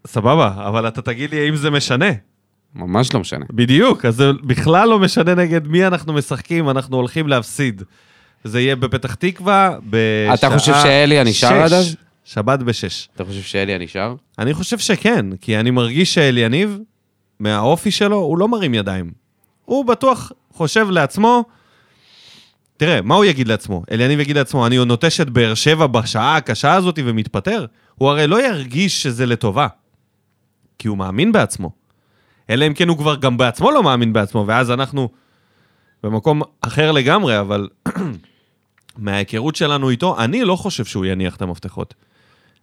סבבה, אבל אתה תגיד לי אם זה משנה. ממש לא משנה. בדיוק, אז זה בכלל לא משנה נגד מי אנחנו משחקים, אנחנו הולכים להפסיד. זה יהיה בפתח תקווה, בשעה שש. אתה חושב שאלי הנשאר עד אז? שבת בשש. אתה חושב שאליה נשאר? אני חושב שכן, כי אני מרגיש שאלי יניב, מהאופי שלו, הוא לא מרים ידיים. הוא בטוח חושב לעצמו, תראה, מה הוא יגיד לעצמו? אלי יניב יגיד לעצמו, אני נוטש את באר שבע בשעה הקשה הזאת ומתפטר, הוא הרי לא ירגיש שזה לטובה, כי הוא מאמין בעצמו. אלא אם כן הוא כבר גם בעצמו לא מאמין בעצמו, ואז אנחנו במקום אחר לגמרי, אבל מההיכרות שלנו איתו, אני לא חושב שהוא יניח את המפתחות.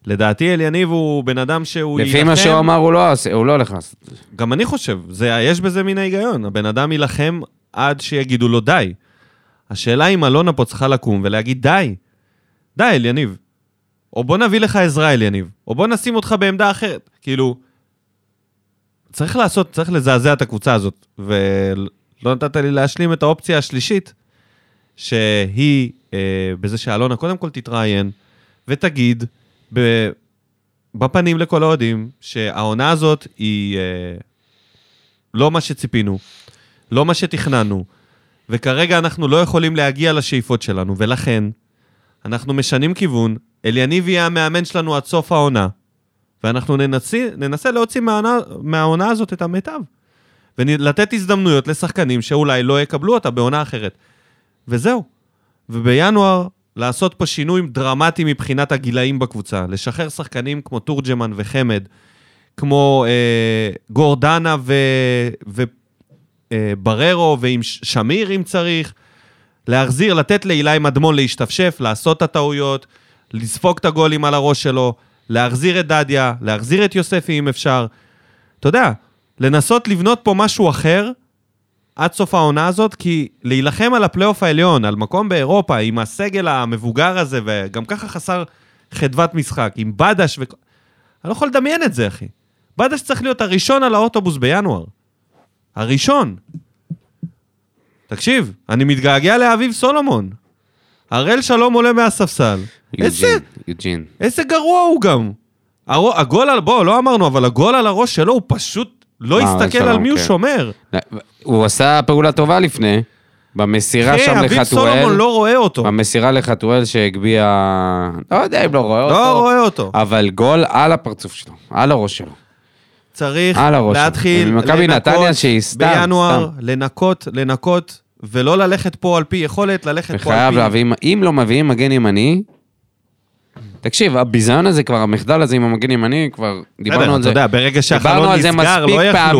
לדעתי אלי יניב הוא בן אדם שהוא ילחם. לפי מה שהוא אמר הוא לא, הוא לא הולך. גם אני חושב, זה, יש בזה מן ההיגיון. הבן אדם ילחם עד שיגידו לו די. השאלה אם אלונה פה צריכה לקום ולהגיד די. די אלי יניב. או בוא נביא לך עזרה אלי יניב. או בוא נשים אותך בעמדה אחרת. כאילו, צריך לעשות, צריך לזעזע את הקבוצה הזאת. ולא נתת לי להשלים את האופציה השלישית, שהיא, אה, בזה שאלונה קודם כל תתראיין ותגיד, בפנים לכל העודים, שהעונה הזאת היא לא מה שציפינו, לא מה שתכננו, וכרגע אנחנו לא יכולים להגיע לשאיפות שלנו, ולכן אנחנו משנים כיוון, אלי יניב יהיה המאמן שלנו עד סוף העונה, ואנחנו ננסי, ננסה להוציא מהעונה, מהעונה הזאת את המיטב, ולתת הזדמנויות לשחקנים שאולי לא יקבלו אותה בעונה אחרת, וזהו. ובינואר, לעשות פה שינויים דרמטיים מבחינת הגילאים בקבוצה, לשחרר שחקנים כמו טורג'מן וחמד, כמו אה, גורדנה ובררו, אה, ועם שמיר אם צריך, להחזיר, לתת לאילי מדמון להשתפשף, לעשות את הטעויות, לספוג את הגולים על הראש שלו, להחזיר את דדיה, להחזיר את יוספי אם אפשר, אתה יודע, לנסות לבנות פה משהו אחר, עד סוף העונה הזאת, כי להילחם על הפלייאוף העליון, על מקום באירופה, עם הסגל המבוגר הזה, וגם ככה חסר חדוות משחק, עם בדש, ו... אני לא יכול לדמיין את זה, אחי. בדש צריך להיות הראשון על האוטובוס בינואר. הראשון. תקשיב, אני מתגעגע לאביב סולומון. הראל שלום עולה מהספסל. יוג'ין, יוג'ין. איזה גרוע הוא גם. הגול על, בוא, לא אמרנו, אבל הגול על הראש שלו הוא פשוט לא הסתכל על מי הוא שומר. הוא עשה פעולה טובה לפני, במסירה שם לחתואל. אביב סולומון לא רואה אותו. במסירה לחתואל שהגביע, לא יודע אם לא רואה אותו. לא רואה אותו. אבל גול על הפרצוף שלו, על הראש שלו. צריך להתחיל לנקות בינואר, לנקות, לנקות, ולא ללכת פה על פי יכולת, ללכת פה על פי... וחייב, אם לא מביאים מגן ימני, תקשיב, הביזיון הזה כבר, המחדל הזה עם המגן ימני, כבר דיברנו על זה. אתה יודע, ברגע שהחלון נסגר, לא יכלו...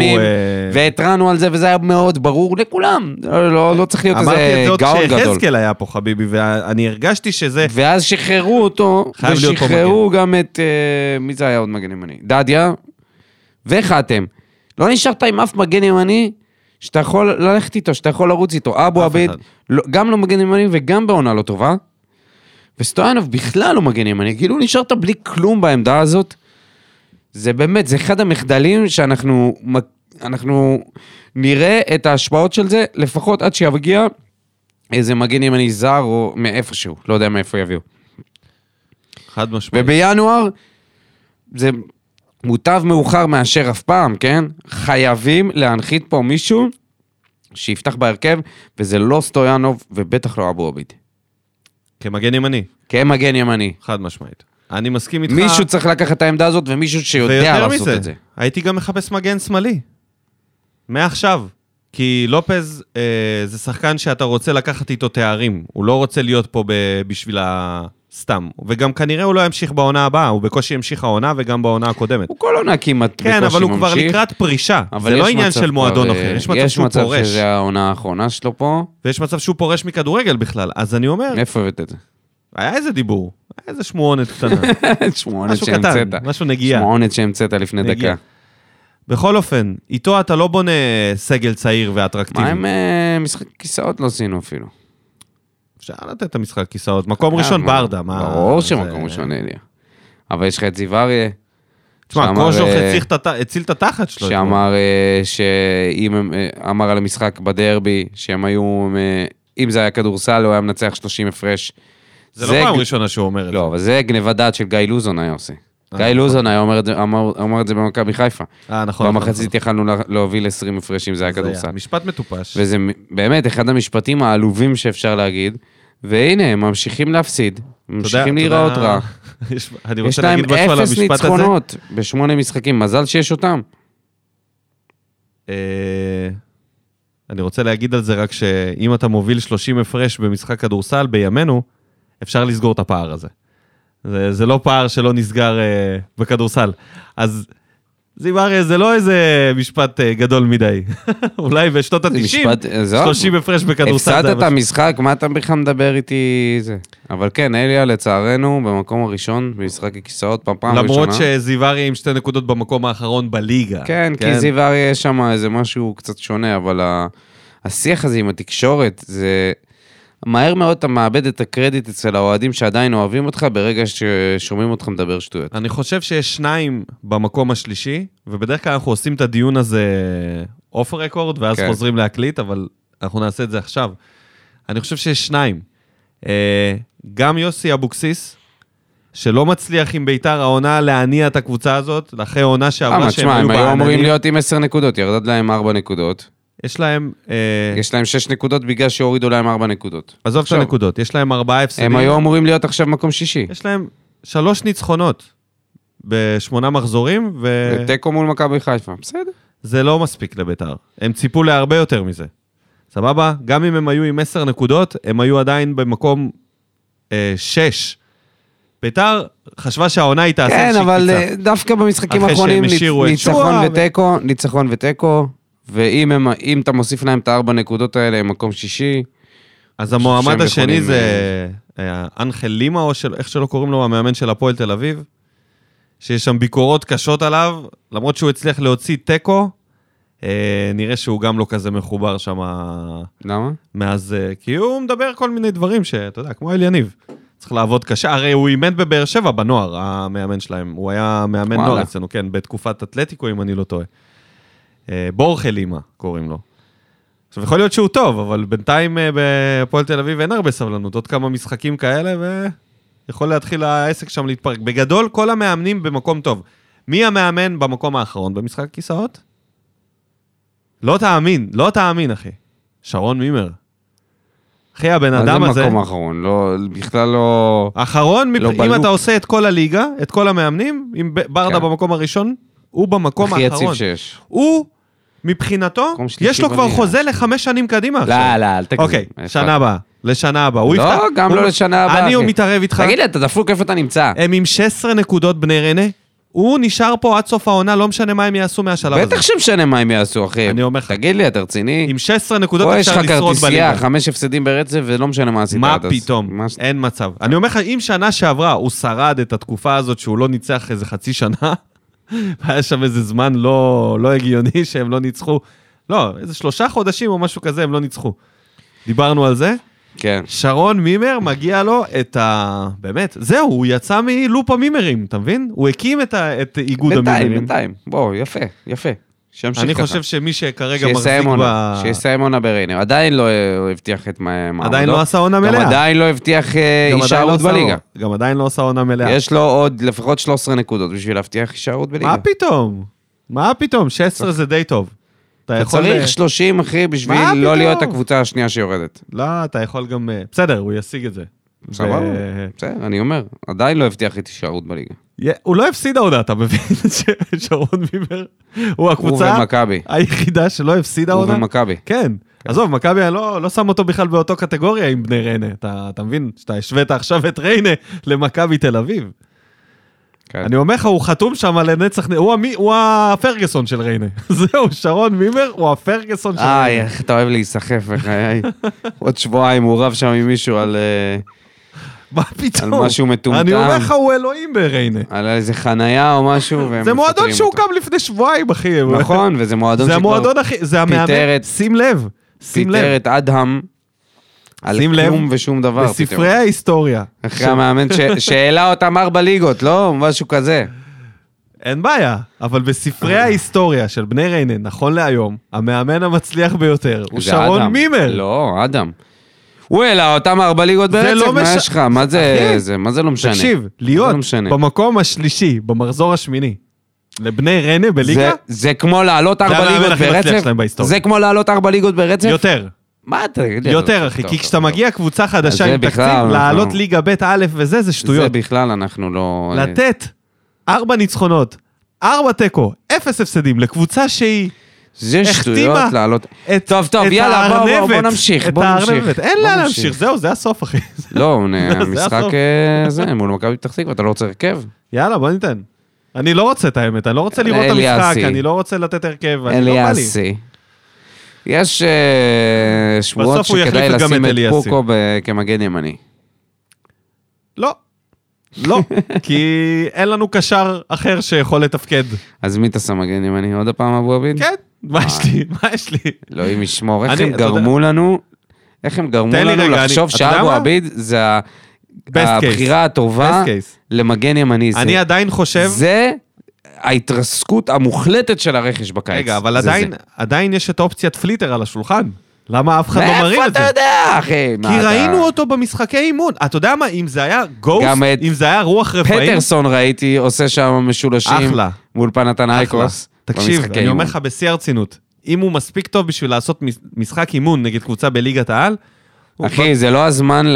והתרענו על זה, וזה היה מאוד ברור לכולם. לא צריך להיות איזה גאון גדול. שחזקאל היה פה, חביבי, ואני הרגשתי שזה... ואז שחררו אותו, ושחררו גם את... מי זה היה עוד מגן ימני? דדיה, וחתם. לא נשארת עם אף מגן ימני, שאתה יכול ללכת איתו, שאתה יכול לרוץ איתו. אבו עביד, גם לא מגן ימני, וגם בעונה לא טובה. וסטויאנוב בכלל לא מגן ימני, כאילו נשארת בלי כלום בעמדה הזאת, זה באמת, זה אחד המחדלים שאנחנו אנחנו נראה את ההשפעות של זה, לפחות עד שיבגיע איזה מגן ימני זר או מאיפשהו, לא יודע מאיפה יביאו. חד משמעית. ובינואר, זה מוטב מאוחר מאשר אף פעם, כן? חייבים להנחית פה מישהו שיפתח בהרכב, וזה לא סטויאנוב ובטח לא אבו עביד. כמגן ימני. כמגן ימני. חד משמעית. אני מסכים איתך. מישהו צריך לקחת את העמדה הזאת, ומישהו שיודע לעשות את זה. הייתי גם מחפש מגן שמאלי. מעכשיו. כי לופז אה, זה שחקן שאתה רוצה לקחת איתו תארים. הוא לא רוצה להיות פה ב- בשביל הסתם. וגם כנראה הוא לא ימשיך בעונה הבאה. הוא בקושי ימשיך העונה, וגם בעונה הקודמת. הוא כל עונה כמעט כן, בקושי ממשיך. כן, אבל הוא כבר לקראת פרישה. זה לא עניין של מועדון אחר. יש מצב שהוא פורש. יש מצב שזו העונה האחרונה שלו פה. ויש מצב שהוא פורש מכדורגל בכלל. אז אני אומר... איפה הבאת את זה? היה איזה דיבור. היה איזה שמועונת קטנה. שמועונת שהמצאת. משהו נגיעה. שמועונת שהמצאת לפני דקה. בכל אופן, איתו אתה לא בונה סגל צעיר ואטרקטיבי. מה עם משחק כיסאות לא עשינו אפילו? אפשר לתת את המשחק כיסאות. מקום ראשון ברדה. ברור שמקום ראשון אליה. אבל יש לך את זיווריה. תשמע, קוז'וך הציל את התחת שלו. שאמר על המשחק בדרבי, שהם היו, אם זה היה כדורסל, הוא היה מנצח שלושים הפרש. זה לא פעם ראשונה שהוא אומר את זה. לא, אבל זה גניבת דעת של גיא לוזון היה עושה. גיא לוזון היה אומר את זה במכבי חיפה. במחצית יכלנו להוביל עשרים הפרשים, זה היה כדורסל. משפט מטופש. וזה באמת אחד המשפטים העלובים שאפשר להגיד, והנה, הם ממשיכים להפסיד, ממשיכים להיראות רע. יש להם אפס ניצחונות בשמונה משחקים, מזל שיש אותם. אני רוצה להגיד על זה רק שאם אתה מוביל שלושים הפרש במשחק כדורסל בימינו, אפשר לסגור את הפער הזה. זה, זה לא פער שלא נסגר אה, בכדורסל. אז זיווריה זה לא איזה משפט אה, גדול מדי. אולי בשנות התשעים, שלושים הפרש בכדורסל. הפסדת את המשחק, מה אתה בכלל מדבר איתי? זה. אבל כן, אליה לצערנו במקום הראשון, במשחק הכיסאות, פעם פעם ראשונה. למרות שזיווריה עם שתי נקודות במקום האחרון בליגה. כן, כן. כי זיווריה יש שם איזה משהו קצת שונה, אבל ה- השיח הזה עם התקשורת זה... מהר מאוד אתה מאבד את הקרדיט אצל האוהדים שעדיין אוהבים אותך ברגע ששומעים אותך מדבר שטויות. אני חושב שיש שניים במקום השלישי, ובדרך כלל אנחנו עושים את הדיון הזה אוף רקורד, ואז כן. חוזרים להקליט, אבל אנחנו נעשה את זה עכשיו. אני חושב שיש שניים. גם יוסי אבוקסיס, שלא מצליח עם ביתר העונה להניע את הקבוצה הזאת, אחרי העונה שעברה שהם היו בעננים. הם היו אמורים להיות עם עשר נקודות, ירדד להם ארבע נקודות. יש להם... יש להם שש נקודות בגלל שהורידו להם ארבע נקודות. עזוב את הנקודות, יש להם ארבעה הפסדים. הם היו אמורים להיות עכשיו מקום שישי. יש להם שלוש ניצחונות בשמונה מחזורים, ו... וטקו מול מכבי חיפה, בסדר. זה לא מספיק לביתר. הם ציפו להרבה יותר מזה. סבבה? גם אם הם היו עם עשר נקודות, הם היו עדיין במקום שש. ביתר חשבה שהעונה היא תעשה איזושהי קפיצה. כן, אבל דווקא במשחקים האחרונים ניצחון וטקו, ואם הם, אם אתה מוסיף להם את הארבע נקודות האלה, הם מקום שישי. אז המועמד השני זה אנחל לימה, או של, איך שלא קוראים לו, המאמן של הפועל תל אביב, שיש שם ביקורות קשות עליו, למרות שהוא הצליח להוציא טקו, אה, נראה שהוא גם לא כזה מחובר שם. למה? מאז, כי הוא מדבר כל מיני דברים שאתה יודע, כמו אל יניב. צריך לעבוד קשה, הרי הוא אימן בבאר שבע בנוער, המאמן שלהם. הוא היה מאמן נוער אצלנו, כן, בתקופת אתלטיקו, אם אני לא טועה. בורחל אימא, קוראים לו. עכשיו, יכול להיות שהוא טוב, אבל בינתיים בפועל תל אביב אין הרבה סבלנות, עוד כמה משחקים כאלה, ויכול להתחיל העסק שם להתפרק. בגדול, כל המאמנים במקום טוב. מי המאמן במקום האחרון במשחק כיסאות? לא תאמין, לא תאמין, אחי. שרון מימר. אחי, הבן אדם הזה... מקום אחרון, לא, בכלל לא... אחרון, לא אם בלוק. אתה עושה את כל הליגה, את כל המאמנים, עם ברדה כן. במקום הראשון, הוא במקום האחרון. הכי יציב שיש. הוא, מבחינתו, יש לו כבר בליגה. חוזה לחמש שנים קדימה. לא, לא, אל תקזיר. אוקיי, שנה הבאה. לשנה הבאה. לא, גם לא לשנה הבאה. אני הוא מתערב איתך. תגיד לי, אתה דפוק איפה אתה נמצא. הם עם שש עשרה נקודות בני רנה, הוא נשאר פה עד סוף העונה, לא משנה מה הם יעשו מהשלב הזה. בטח שמשנה מה הם יעשו, אחי. אני אומר לך. תגיד לי, אתה רציני? עם שש עשרה נקודות אפשר לשרוד בליגה. חמש הפסדים ברצף, ולא משנה מה עשית. מה פתאום? אין מצב. אני אומר לך, אם שנה שעברה הוא שרד את התקופה הזאת שהוא לא ניצח איזה חצי שנה, והיה שם איזה זמן לא הגיוני שהם לא ניצחו. לא, איזה שלושה חודשים או משהו כזה, הם לא ניצחו. דיברנו על זה. כן. שרון מימר מגיע לו את ה... באמת, זהו, הוא יצא מלופ המימרים, אתה מבין? הוא הקים את, ה... את איגוד בינתיים, המימרים. בינתיים, בינתיים. בואו, יפה, יפה. אני ככה. חושב שמי שכרגע מחזיק ב... שיסיים עונה בריינה. עדיין לא הבטיח את מעמדו. עדיין לא עשה עונה מלאה. גם עדיין לא הבטיח הישארות לא בליגה. גם עדיין לא עשה עונה מלאה. יש לו עוד לפחות שלוש עשרה נקודות בשביל להבטיח הישארות בליגה. מה פתאום? מה פתאום? שש עשרה זה די טוב. אתה צריך שלושים, אחי, בשביל לא להיות הקבוצה השנייה שיורדת. לא, אתה יכול גם... בסדר, הוא ישיג את זה. בסדר, אני אומר, עדיין לא הבטיח את הישארות בליגה. הוא לא הפסיד העונה, אתה מבין? שרון מימר, הוא הקבוצה היחידה שלא הפסיד העונה. הוא ומכבי. כן. עזוב, מכבי לא שם אותו בכלל באותו קטגוריה עם בני ריינה. אתה מבין? שאתה השווית עכשיו את ריינה למכבי תל אביב. אני אומר לך, הוא חתום שם לנצח, הוא הפרגסון של ריינה. זהו, שרון מימר, הוא הפרגסון של ריינה. איי, איך אתה אוהב להיסחף, וחיי. עוד שבועיים הוא רב שם עם מישהו על... מה פתאום? על משהו מטומטם. אני אומר לך, הוא אלוהים בריינה. על איזה חנייה או משהו. זה מועדון שהוקם לפני שבועיים, אחי. נכון, וזה מועדון שכבר... זה המאמן, שים לב. פיטר את אדהם. על כלום ושום דבר. בספרי ההיסטוריה. אחרי המאמן שאלה אותם ארבע ליגות, לא? משהו כזה. אין בעיה, אבל בספרי ההיסטוריה של בני ריינה, נכון להיום, המאמן המצליח ביותר הוא שרון מימר. לא, אדם. הוא העלה אותם ארבע ליגות ברצף, מה יש לך? מה זה לא משנה? תקשיב, להיות במקום השלישי, במחזור השמיני, לבני ריינה בליגה? זה כמו לעלות ארבע ליגות ברצף? זה כמו לעלות ארבע ליגות ברצף? יותר. מה אתה יודע? יותר, אחי, כי כשאתה מגיע קבוצה חדשה עם תקציב, לעלות ליגה בית א' וזה, זה שטויות. זה בכלל אנחנו לא... לתת ארבע ניצחונות, ארבע תיקו, אפס הפסדים, לקבוצה שהיא... זה שטויות לעלות... טוב, טוב, יאללה, בואו נמשיך, בואו נמשיך. אין לה להמשיך, זהו, זה הסוף, אחי. לא, המשחק זה, מול מכבי פתח תקווה, אתה לא רוצה הרכב? יאללה, בוא ניתן. אני לא רוצה את האמת, אני לא רוצה לראות את המשחק, אני לא רוצה לתת הרכב, אני לא יש שבועות שכדאי לשים את פוקו כמגן ימני. לא. לא. כי אין לנו קשר אחר שיכול לתפקד. אז מי תעשה מגן ימני? עוד הפעם אבו אבין? כן. מה יש לי? מה יש לי? לא, אם ישמור. איך הם גרמו לנו איך הם גרמו לנו לחשוב שאבו אבין זה הבחירה הטובה למגן ימני. אני עדיין חושב... זה... ההתרסקות המוחלטת של הרכש בקיץ. רגע, אבל עדיין, עדיין יש את אופציית פליטר על השולחן. למה אף אחד לא מרים את זה? איפה אתה יודע, אחי? כי ראינו אותו במשחקי אימון. אתה יודע מה, אם זה היה גוסט, אם זה היה רוח רפאים... פטרסון ראיתי, עושה שם משולשים מול פנתן אייקוס. תקשיב, אני אומר לך בשיא הרצינות, אם הוא מספיק טוב בשביל לעשות משחק אימון נגד קבוצה בליגת העל, אחי, זה לא הזמן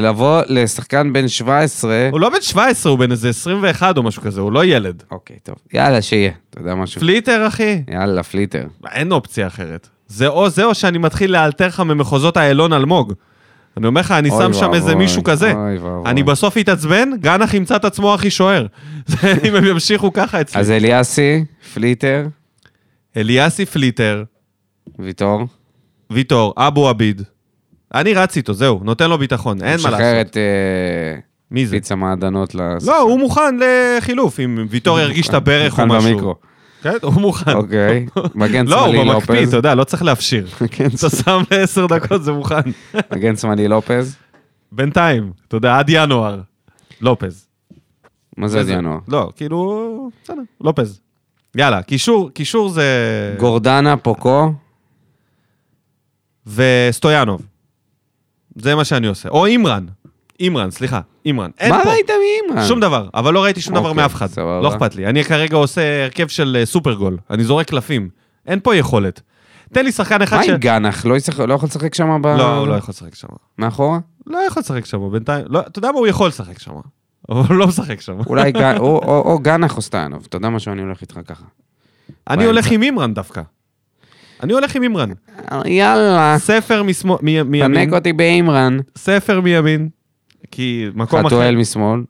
לבוא לשחקן בן שבע עשרה. הוא לא בן שבע עשרה, הוא בן איזה עשרים ואחת או משהו כזה, הוא לא ילד. אוקיי, טוב. יאללה, שיהיה. אתה יודע משהו? פליטר, אחי. יאללה, פליטר. אין אופציה אחרת. זה או זה או שאני מתחיל לאלתר לך ממחוזות האלון אלמוג. אני אומר לך, אני שם שם איזה מישהו כזה. אני בסוף התעצבן, גן החמצא את עצמו הכי שוער. אם הם ימשיכו ככה אצלי. אז אליאסי, פליטר. אליאסי, פליטר. ויתור. ויתור, אבו עביד. אני רץ איתו, זהו, נותן לו ביטחון, אין מה לעשות. שחרר את פיצה מעדנות. לא, הוא מוכן לחילוף, אם ויתור ירגיש את הברך או משהו. מוכן במיקרו. כן, הוא מוכן. אוקיי, מגן שמאלי לופז. לא, הוא במקפיא, אתה יודע, לא צריך להפשיר. אתה שם לעשר דקות, זה מוכן. מגן שמאלי לופז? בינתיים, אתה יודע, עד ינואר. לופז. מה זה עד ינואר? לא, כאילו, בסדר, לופז. יאללה, קישור, קישור זה... גורדנה, פוקו. וסטויאנוב. זה מה שאני עושה. או אימרן. אימרן, סליחה. אימרן. מה ראית מאימרן? שום דבר. אבל לא ראיתי שום דבר מאף אחד. לא אכפת לי. אני כרגע עושה הרכב של סופרגול. אני זורק קלפים. אין פה יכולת. תן לי שחקן אחד ש... מה עם גנח? לא יכול לשחק שם? לא, הוא לא יכול לשחק שם. מאחורה? לא יכול לשחק שם, בינתיים. אתה יודע מה? הוא יכול לשחק שם. אבל לא משחק שם. אולי גנח או סטיינוב. אתה יודע מה שאני הולך איתך ככה? אני הולך עם אימרן דווקא. אני הולך עם אימרן. יאללה. ספר מימין. תנק אותי באימרן. ספר מימין. כי מקום אחר. חתואל משמאל.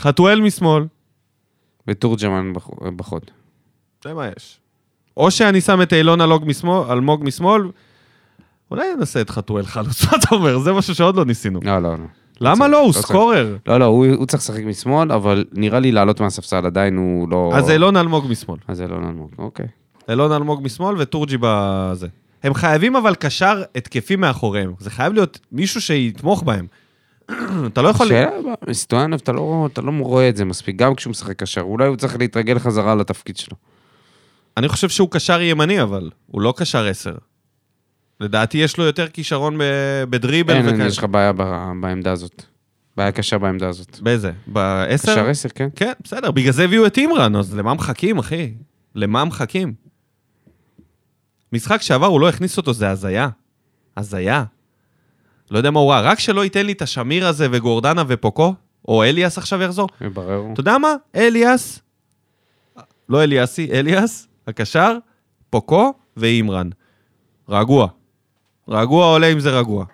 חתואל משמאל. ותורג'מן בחוד. זה מה יש. או שאני שם את אילון אלמוג משמאל, אולי ננסה את חתואל חלוץ, מה אתה אומר? זה משהו שעוד לא ניסינו. לא, לא, לא. למה לא? הוא סקורר. לא, לא, הוא צריך לשחק משמאל, אבל נראה לי לעלות מהספסל, עדיין הוא לא... אז אילון אלמוג משמאל. אז אילון אלמוג, אוקיי. אילון אלמוג משמאל וטורג'י בזה. הם חייבים אבל קשר התקפים מאחוריהם. זה חייב להיות מישהו שיתמוך בהם. אתה לא יכול... סטואנב, אתה לא רואה את זה מספיק, גם כשהוא משחק קשר. אולי הוא צריך להתרגל חזרה לתפקיד שלו. אני חושב שהוא קשר ימני, אבל הוא לא קשר עשר. לדעתי יש לו יותר כישרון בדריבל. אין, וכן. יש לך בעיה בעמדה הזאת. בעיה קשה בעמדה הזאת. באיזה? בעשר? קשר עשר, כן. כן, בסדר. בגלל זה הביאו את אימרן, אז למה מחכים, אחי? למה מחכים? משחק שעבר הוא לא הכניס אותו, זה הזיה. הזיה. לא יודע מה הוא רע. רק שלא ייתן לי את השמיר הזה וגורדנה ופוקו, או אליאס עכשיו יחזור. יברר. אתה יודע מה? אליאס, לא אליאסי, אליאס, הקשר, פוקו ואימרן. רגוע. רגוע עולה אם זה רגוע.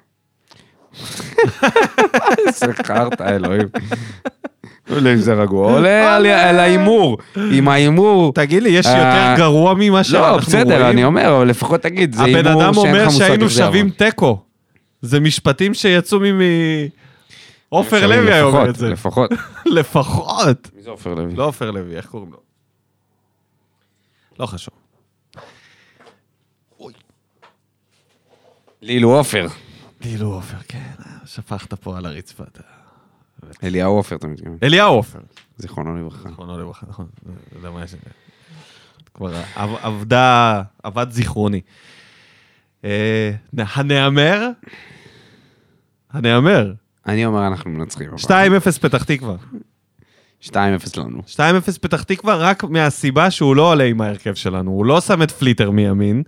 שחרת, אלוהים. עולה אם זה רגוע. עולה על האימור. עם האימור. תגיד לי, יש יותר גרוע ממה שאנחנו רואים? לא, בסדר, אני אומר, אבל לפחות תגיד, זה אימור שאין לך מושג. הבן אדם אומר שהיינו שווים טקו. זה משפטים שיצאו ממ... עופר לוי היה אומר את זה. לפחות. לפחות. מי זה עופר לוי? לא עופר לוי, איך קוראים לו? לא חשוב. לילו עופר. לילו עופר, כן. שפכת פה על הרצפה. אליהו עופר, אתה מתכוון. אליהו עופר. זיכרונו לברכה. זיכרונו לברכה, נכון. זה מה יש לי. כבר עבדה, עבד זיכרוני. הנאמר? הנאמר. אני אומר, אנחנו מנצחים. שתיים אפס פתח תקווה. שתיים אפס לנו. שתיים אפס פתח תקווה רק מהסיבה שהוא לא עולה עם ההרכב שלנו. הוא לא שם את פליטר מימין,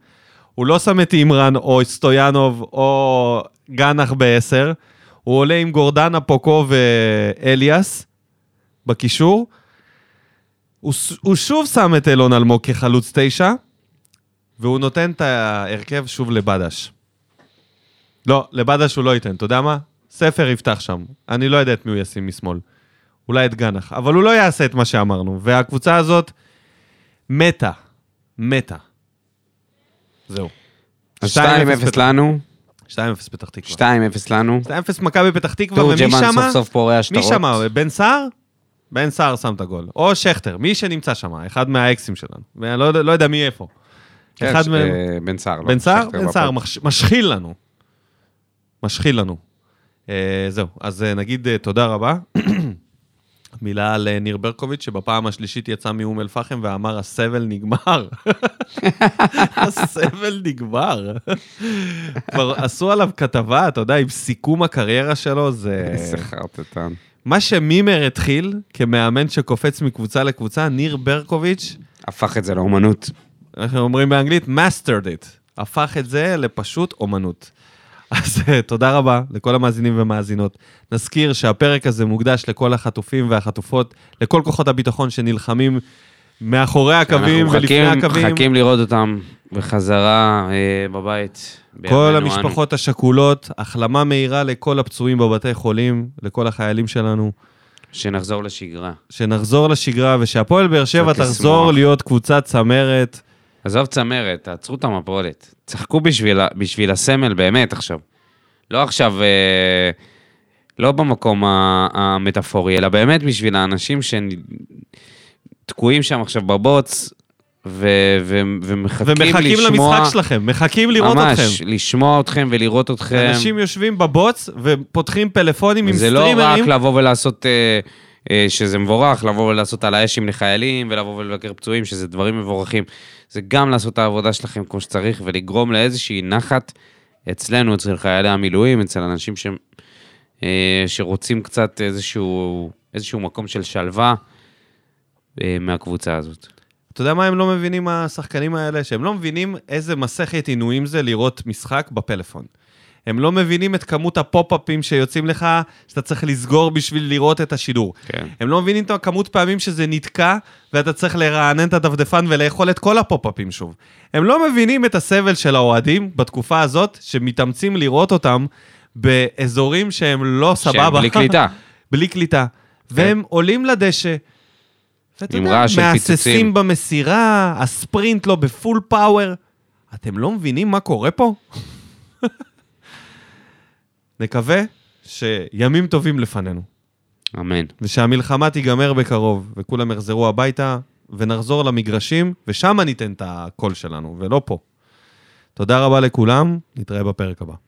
הוא לא שם את אימרן או סטויאנוב או גנח בעשר, הוא עולה עם גורדנה, פוקו ואליאס בקישור, הוא, הוא שוב שם את אלון אלמוג כחלוץ תשע, והוא נותן את ההרכב שוב לבדש. לא, לבדש הוא לא ייתן, אתה יודע מה? ספר יפתח שם, אני לא יודע את מי הוא ישים משמאל. אולי את גנח, אבל הוא לא יעשה את מה שאמרנו, והקבוצה הזאת מתה, מתה. זהו. אז שתיים אפס לנו. שתיים אפס פתח תקווה. שתיים אפס לנו. שתיים אפס מכבי פתח תקווה, ומי שמה? תורג'מן סוף סוף פורע שטרות. מי שמה? בן סער? בן סער שם את הגול. או שכתר, מי שנמצא שמה, אחד מהאקסים שלנו. לא יודע מי איפה. בן סער. בן סער? בן סער, משחיל לנו. משחיל לנו. זהו, אז נגיד תודה רבה. מילה על ניר ברקוביץ' שבפעם השלישית יצא מאום אל פחם ואמר הסבל נגמר. הסבל נגמר. כבר עשו עליו כתבה, אתה יודע, עם סיכום הקריירה שלו, זה... שחרטטן. מה שמימר התחיל, כמאמן שקופץ מקבוצה לקבוצה, ניר ברקוביץ' הפך את זה לאומנות. אנחנו אומרים באנגלית, mastered it. הפך את זה לפשוט אומנות. אז תודה רבה לכל המאזינים ומאזינות. נזכיר שהפרק הזה מוקדש לכל החטופים והחטופות, לכל כוחות הביטחון שנלחמים מאחורי הקווים ולפני הקווים. מחכים לראות אותם בחזרה בבית. כל המשפחות השכולות, החלמה מהירה לכל הפצועים בבתי חולים, לכל החיילים שלנו. שנחזור לשגרה. שנחזור לשגרה, ושהפועל באר שבע תחזור להיות קבוצת צמרת. עזוב צמרת, תעצרו את המפולת. צחקו בשביל, בשביל הסמל באמת עכשיו. לא עכשיו, אה, לא במקום המטאפורי, אלא באמת בשביל האנשים שתקועים שם עכשיו בבוץ, ו, ו, ומחכים, ומחכים לשמוע... למשחק שלכם, מחכים לראות ממש, אתכם. ממש, לשמוע אתכם ולראות אתכם. אנשים יושבים בבוץ ופותחים פלאפונים עם סטרימרים. זה לא רק לבוא ולעשות... אה, שזה מבורך, לבוא ולעשות על האשים לחיילים, ולבוא ולבקר פצועים, שזה דברים מבורכים. זה גם לעשות את העבודה שלכם כמו שצריך, ולגרום לאיזושהי נחת אצלנו, אצל חיילי המילואים, אצל אנשים ש... שרוצים קצת איזשהו, איזשהו מקום של שלווה מהקבוצה הזאת. אתה יודע מה הם לא מבינים השחקנים האלה? שהם לא מבינים איזה מסכת עינויים זה לראות משחק בפלאפון. הם לא מבינים את כמות הפופ-אפים שיוצאים לך, שאתה צריך לסגור בשביל לראות את השידור. כן. הם לא מבינים את כמות פעמים שזה נתקע, ואתה צריך לרענן את הדפדפן ולאכול את כל הפופ-אפים שוב. הם לא מבינים את הסבל של האוהדים בתקופה הזאת, שמתאמצים לראות אותם באזורים שהם לא סבבה. שהם בלי קליטה. בלי קליטה. והם עולים לדשא, ואתה יודע, מעססים במסירה, הספרינט לא בפול פאוור. אתם לא מבינים מה קורה פה? נקווה שימים טובים לפנינו. אמן. ושהמלחמה תיגמר בקרוב, וכולם יחזרו הביתה, ונחזור למגרשים, ושם ניתן את הקול שלנו, ולא פה. תודה רבה לכולם, נתראה בפרק הבא.